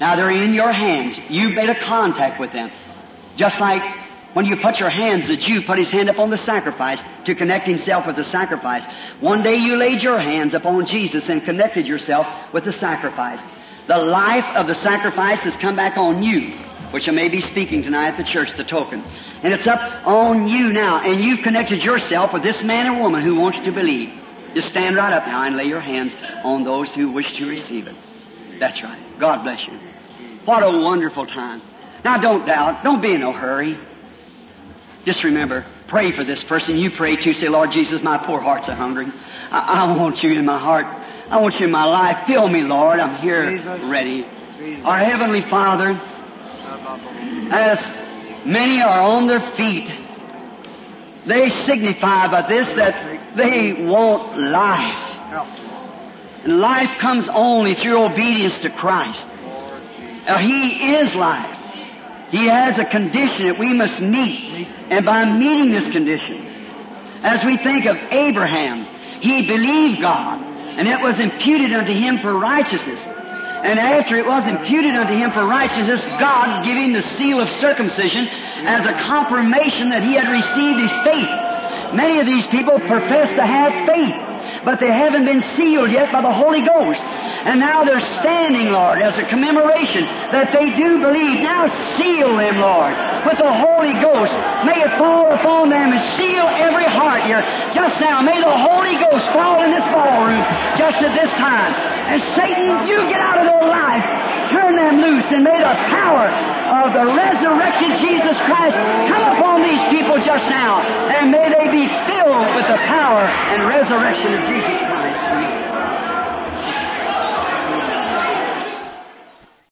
Now, they're in your hands. You've made a contact with them. Just like when you put your hands, the Jew put his hand upon the sacrifice to connect himself with the sacrifice. One day you laid your hands upon Jesus and connected yourself with the sacrifice. The life of the sacrifice has come back on you, which I may be speaking tonight at the church, the token. And it's up on you now, and you've connected yourself with this man and woman who wants to believe. Just stand right up now and lay your hands on those who wish to receive it. That's right. God bless you. What a wonderful time. Now, don't doubt. Don't be in no hurry. Just remember, pray for this person. You pray too. Say, Lord Jesus, my poor heart's a-hungering. I want you in my heart. I want you in my life. Fill me, Lord. I'm here ready. Our Heavenly Father, as many are on their feet, they signify by this that they want life. And life comes only through obedience to Christ. Now, He is life. He has a condition that we must meet. And by meeting this condition, as we think of Abraham, he believed God, and it was imputed unto him for righteousness. And after it was imputed unto him for righteousness, God gave him the seal of circumcision as a confirmation that he had received his faith. Many of these people profess to have faith, but they haven't been sealed yet by the Holy Ghost. And now they're standing, Lord, as a commemoration that they do believe. Now seal them, Lord, with the Holy Ghost. May it fall upon them and seal every heart here. Just now, may the Holy Ghost fall in this ballroom just at this time. And Satan, you get out of their life. Turn them loose, and may the power of the resurrected Jesus Christ come upon these people just now. And may they be filled with the power and resurrection of Jesus Christ.